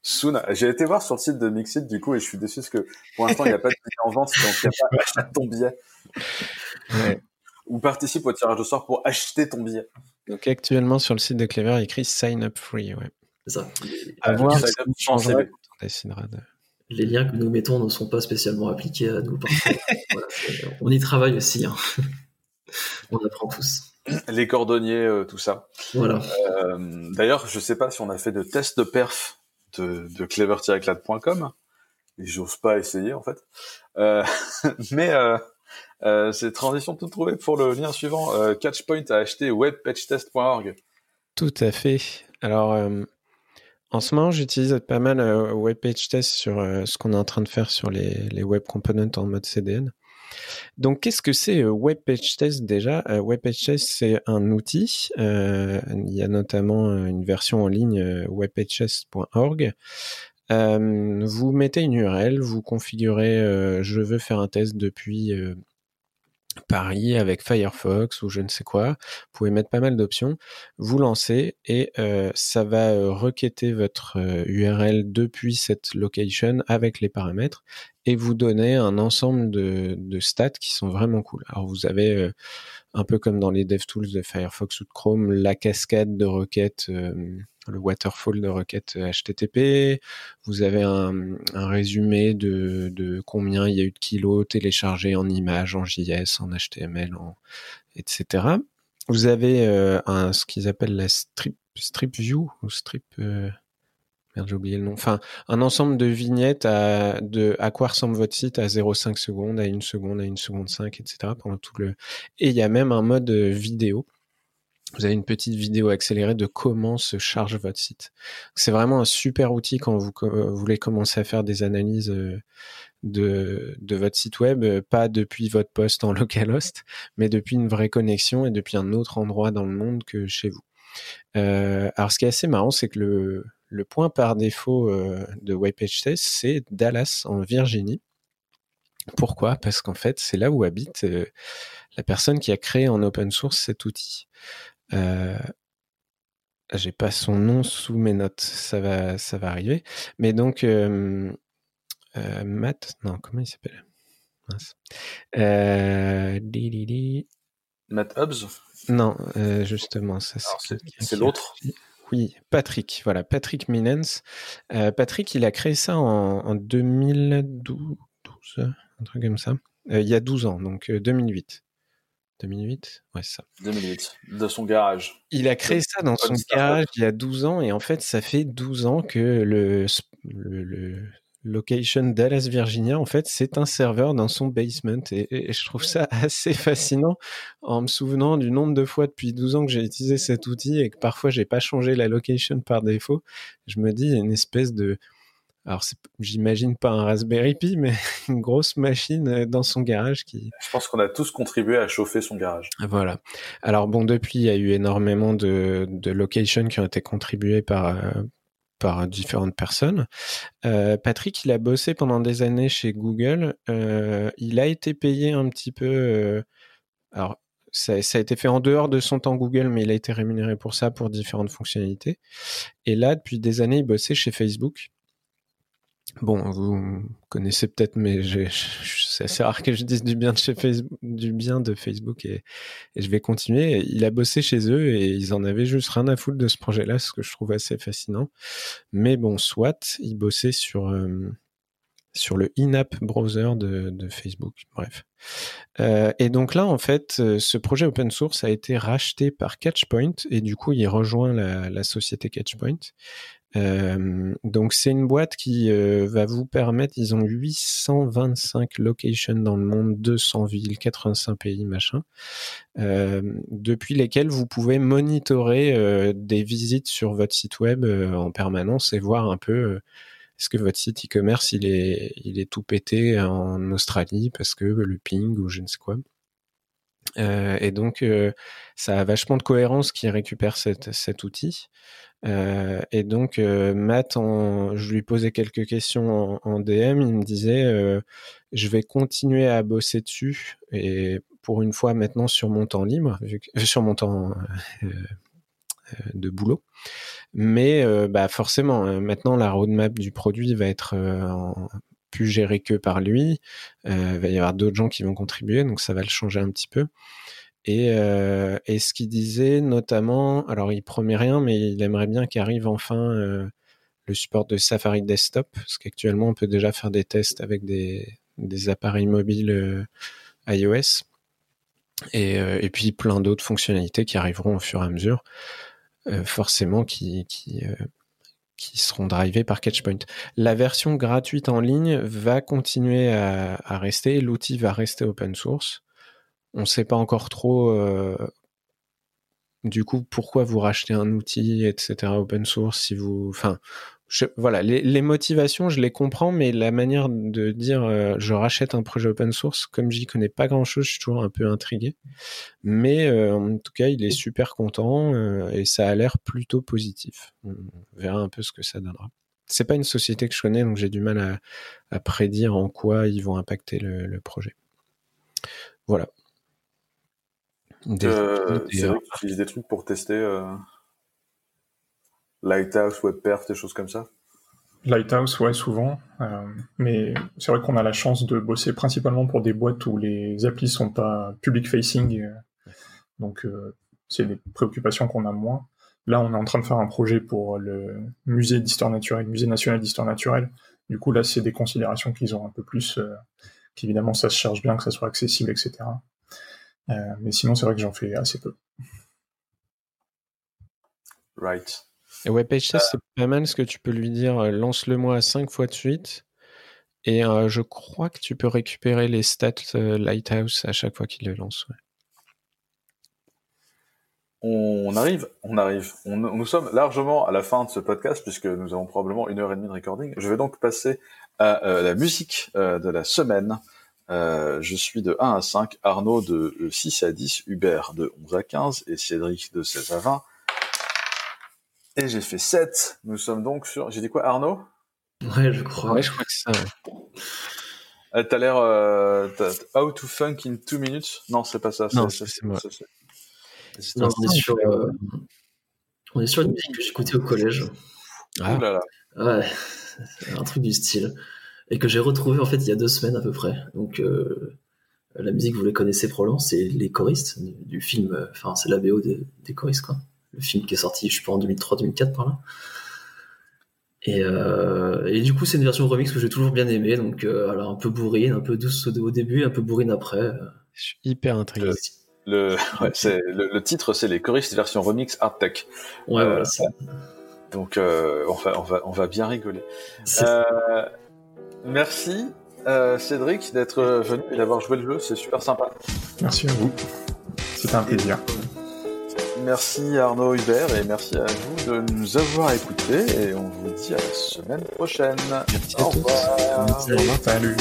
Soon. J'ai été voir sur le site de Mixit du coup et je suis déçu parce que pour l'instant il n'y a pas de billet en vente donc il n'y a pas achète ton billet ouais. Ou participe au tirage au sort pour acheter ton billet. Donc actuellement sur le site de Clever il écrit sign up free. Ouais. C'est ça. À euh, voir si on changera quand on décidera de... Les liens que nous mettons ne sont pas spécialement appliqués à nous. Voilà, on y travaille aussi. Hein. On apprend tous. Les cordonniers, euh, tout ça. Voilà. Euh, d'ailleurs je ne sais pas si on a fait de tests de perf de, de clever tiret cloud point com et j'ose pas essayer en fait euh, mais euh, euh, c'est transition tout trouvée pour le lien suivant. euh, Catchpoint a acheté web page test point org. Tout à fait. Alors euh, en ce moment j'utilise pas mal euh, WebPageTest sur euh, ce qu'on est en train de faire sur les, les web components en mode C D N. Donc qu'est-ce que c'est euh, WebPageTest déjà? euh, WebPageTest c'est un outil, euh, il y a notamment une version en ligne euh, web page test point org. Euh, vous mettez une U R L, vous configurez euh, je veux faire un test depuis euh, Paris avec Firefox ou je ne sais quoi, vous pouvez mettre pas mal d'options, vous lancez et euh, ça va euh, requêter votre euh, U R L depuis cette location avec les paramètres et vous donner un ensemble de, de stats qui sont vraiment cool. Alors vous avez, euh, un peu comme dans les DevTools de Firefox ou de Chrome, la cascade de requêtes, euh, le waterfall de requêtes H T T P, vous avez un, un résumé de, de combien il y a eu de kilos téléchargés en images, en J S, en H T M L, en, et cetera. Vous avez euh, un, ce qu'ils appellent la strip, strip view ou strip... Euh, Merde, j'ai oublié le nom. Enfin, un ensemble de vignettes à, de, à quoi ressemble votre site à zéro virgule cinq secondes, à une seconde, à une seconde cinq, et cetera. Pendant tout le... Et il y a même un mode vidéo. Vous avez une petite vidéo accélérée de comment se charge votre site. C'est vraiment un super outil quand vous, vous voulez commencer à faire des analyses de, de votre site web, pas depuis votre poste en localhost, mais depuis une vraie connexion et depuis un autre endroit dans le monde que chez vous. Euh, alors, ce qui est assez marrant, c'est que le... Le point par défaut euh, de WebPageTest, c'est Dallas en Virginie. Pourquoi ? Parce qu'en fait, c'est là où habite euh, la personne qui a créé en open source cet outil. Euh, j'ai pas son nom sous mes notes, ça va, ça va arriver. Mais donc, euh, euh, Matt, non, comment il s'appelle ? Mince. Euh, li, li, li. Matt Hobbs ? Non, euh, justement, ça Alors, c'est, c'est, c'est l'autre. Qui... Oui, Patrick, voilà, Patrick Minens. Euh, Patrick, il a créé ça en, en deux mille douze, un truc comme ça, euh, il y a douze ans, donc euh, deux mille huit. deux mille huit, ouais, c'est ça. deux mille huit, de son garage. Il a créé de, ça dans son garage il y a douze ans, et en fait, ça fait douze ans que le, le, le location Dallas, Virginia, en fait, c'est un serveur dans son basement, et, et je trouve ça assez fascinant en me souvenant du nombre de fois depuis douze ans que j'ai utilisé cet outil et que parfois j'ai pas changé la location par défaut. Je me dis, une espèce de... Alors, c'est, j'imagine pas un Raspberry Pi, mais une grosse machine dans son garage qui... Je pense qu'on a tous contribué à chauffer son garage. Voilà. Alors bon, depuis, il y a eu énormément de, de locations qui ont été contribuées par... Euh, par différentes personnes. Euh, Patrick, il a bossé pendant des années chez Google. Euh, il a été payé un petit peu... Euh, alors, ça, ça a été fait en dehors de son temps Google, mais il a été rémunéré pour ça, pour différentes fonctionnalités. Et là, depuis des années, il bossait chez Facebook. Bon, vous connaissez peut-être, mais j'ai, je, c'est assez rare que je dise du bien de, chez Facebook, du bien de Facebook et, et je vais continuer. Il a bossé chez eux et ils en avaient juste rien à foutre de ce projet-là, ce que je trouve assez fascinant. Mais bon, soit, il bossait sur, euh, sur le in-app browser de, de Facebook, bref. Euh, et donc là, en fait, ce projet open source a été racheté par Catchpoint, et du coup, il rejoint la, la société Catchpoint. Euh, donc, c'est une boîte qui euh, va vous permettre, ils ont huit cent vingt-cinq locations dans le monde, deux cents villes, quatre-vingt-cinq pays, machin, euh, depuis lesquels vous pouvez monitorer euh, des visites sur votre site web euh, en permanence et voir un peu... Euh, Est-ce que votre site e-commerce, il est, il est tout pété en Australie parce que le ping ou je ne sais quoi. Euh, et donc, euh, ça a vachement de cohérence qui récupère cette, cet outil. Euh, et donc, euh, Matt, en, je lui posais quelques questions en, en D M. Il me disait, euh, je vais continuer à bosser dessus. Et pour une fois, maintenant, sur mon temps libre, vu que, euh, sur mon temps... Euh, de boulot, mais euh, bah forcément euh, maintenant la roadmap du produit va être euh, en, plus gérée que par lui, euh, il va y avoir d'autres gens qui vont contribuer, donc ça va le changer un petit peu. Et, euh, et ce qu'il disait notamment, alors il promet rien, mais il aimerait bien qu'arrive enfin euh, le support de Safari Desktop, parce qu'actuellement on peut déjà faire des tests avec des, des appareils mobiles euh, iOS, et, euh, et puis plein d'autres fonctionnalités qui arriveront au fur et à mesure. Euh, forcément qui, qui, euh, qui seront drivés par Catchpoint. La version gratuite en ligne va continuer à, à rester, l'outil va rester open source. On ne sait pas encore trop euh, du coup pourquoi vous rachetez un outil, et cetera open source si vous... Enfin, je, voilà, les, les motivations, je les comprends, mais la manière de dire euh, je rachète un projet open source, comme j'y connais pas grand-chose, je suis toujours un peu intrigué. Mais euh, en tout cas, il est super content euh, et ça a l'air plutôt positif. On verra un peu ce que ça donnera. C'est pas une société que je connais, donc j'ai du mal à, à prédire en quoi ils vont impacter le, le projet. Voilà. Des, euh, des... C'est vrai que tu utilises des trucs pour tester euh... Lighthouse, Webpack, des choses comme ça? Lighthouse, ouais, souvent. Euh, mais c'est vrai qu'on a la chance de bosser principalement pour des boîtes où les applis sont pas public-facing. Donc, euh, c'est des préoccupations qu'on a moins. Là, on est en train de faire un projet pour le musée d'histoire naturelle, musée national d'histoire naturelle. Du coup, là, c'est des considérations qu'ils ont un peu plus, euh, qu'évidemment, ça se charge bien, que ça soit accessible, et cetera. Euh, mais sinon, c'est vrai que j'en fais assez peu. Right. Et WebPageTest, euh, c'est pas mal ce que tu peux lui dire, euh, lance-le-moi cinq fois de suite, et euh, je crois que tu peux récupérer les stats euh, Lighthouse à chaque fois qu'il le lance. Ouais. On arrive, on arrive. On, nous sommes largement à la fin de ce podcast, puisque nous avons probablement une heure et demie de recording. Je vais donc passer à euh, la musique euh, de la semaine. Euh, je suis de un à cinq, Arnaud de six à dix, Hubert de onze à quinze, et Cédric de seize à vingt. Et j'ai fait sept. Nous sommes donc sur... J'ai dit quoi, Arnaud ? Ouais, je crois. Ouais, je crois que c'est ça. Euh, t'as l'air... Euh, t'as... How to funk in two minutes ? Non, c'est pas ça. Non, c'est, c'est, c'est moi. Ça, c'est... C'est non, on, est sur, euh... on est sur une musique que j'écoutais au collège. Ah. Ouh là là. Ouais, c'est un truc du style. Et que j'ai retrouvé, en fait, il y a deux semaines à peu près. Donc, euh, la musique, vous les connaissez probablement, c'est les choristes du, du film... Enfin, c'est la B O des, des choristes, quoi. Le film qui est sorti, je sais pas, en deux mille trois deux mille quatre, par là. Et, euh, et du coup, c'est une version remix que j'ai toujours bien aimée. Donc, euh, alors un peu bourrine, un peu douce au début, un peu bourrine après. Je suis hyper intrigué. Le, le, ouais, c'est, le, le titre, c'est les choristes version remix hard tech. Ouais, euh, voilà. C'est... Donc, euh, on, va, on, va, on va bien rigoler. Euh, merci, euh, Cédric, d'être venu et d'avoir joué le jeu. C'est super sympa. Merci à vous. C'était un plaisir. Merci Arnaud, Hubert, et merci à vous de nous avoir écoutés, et on vous dit à la semaine prochaine. Merci à tous. Au revoir. Salut.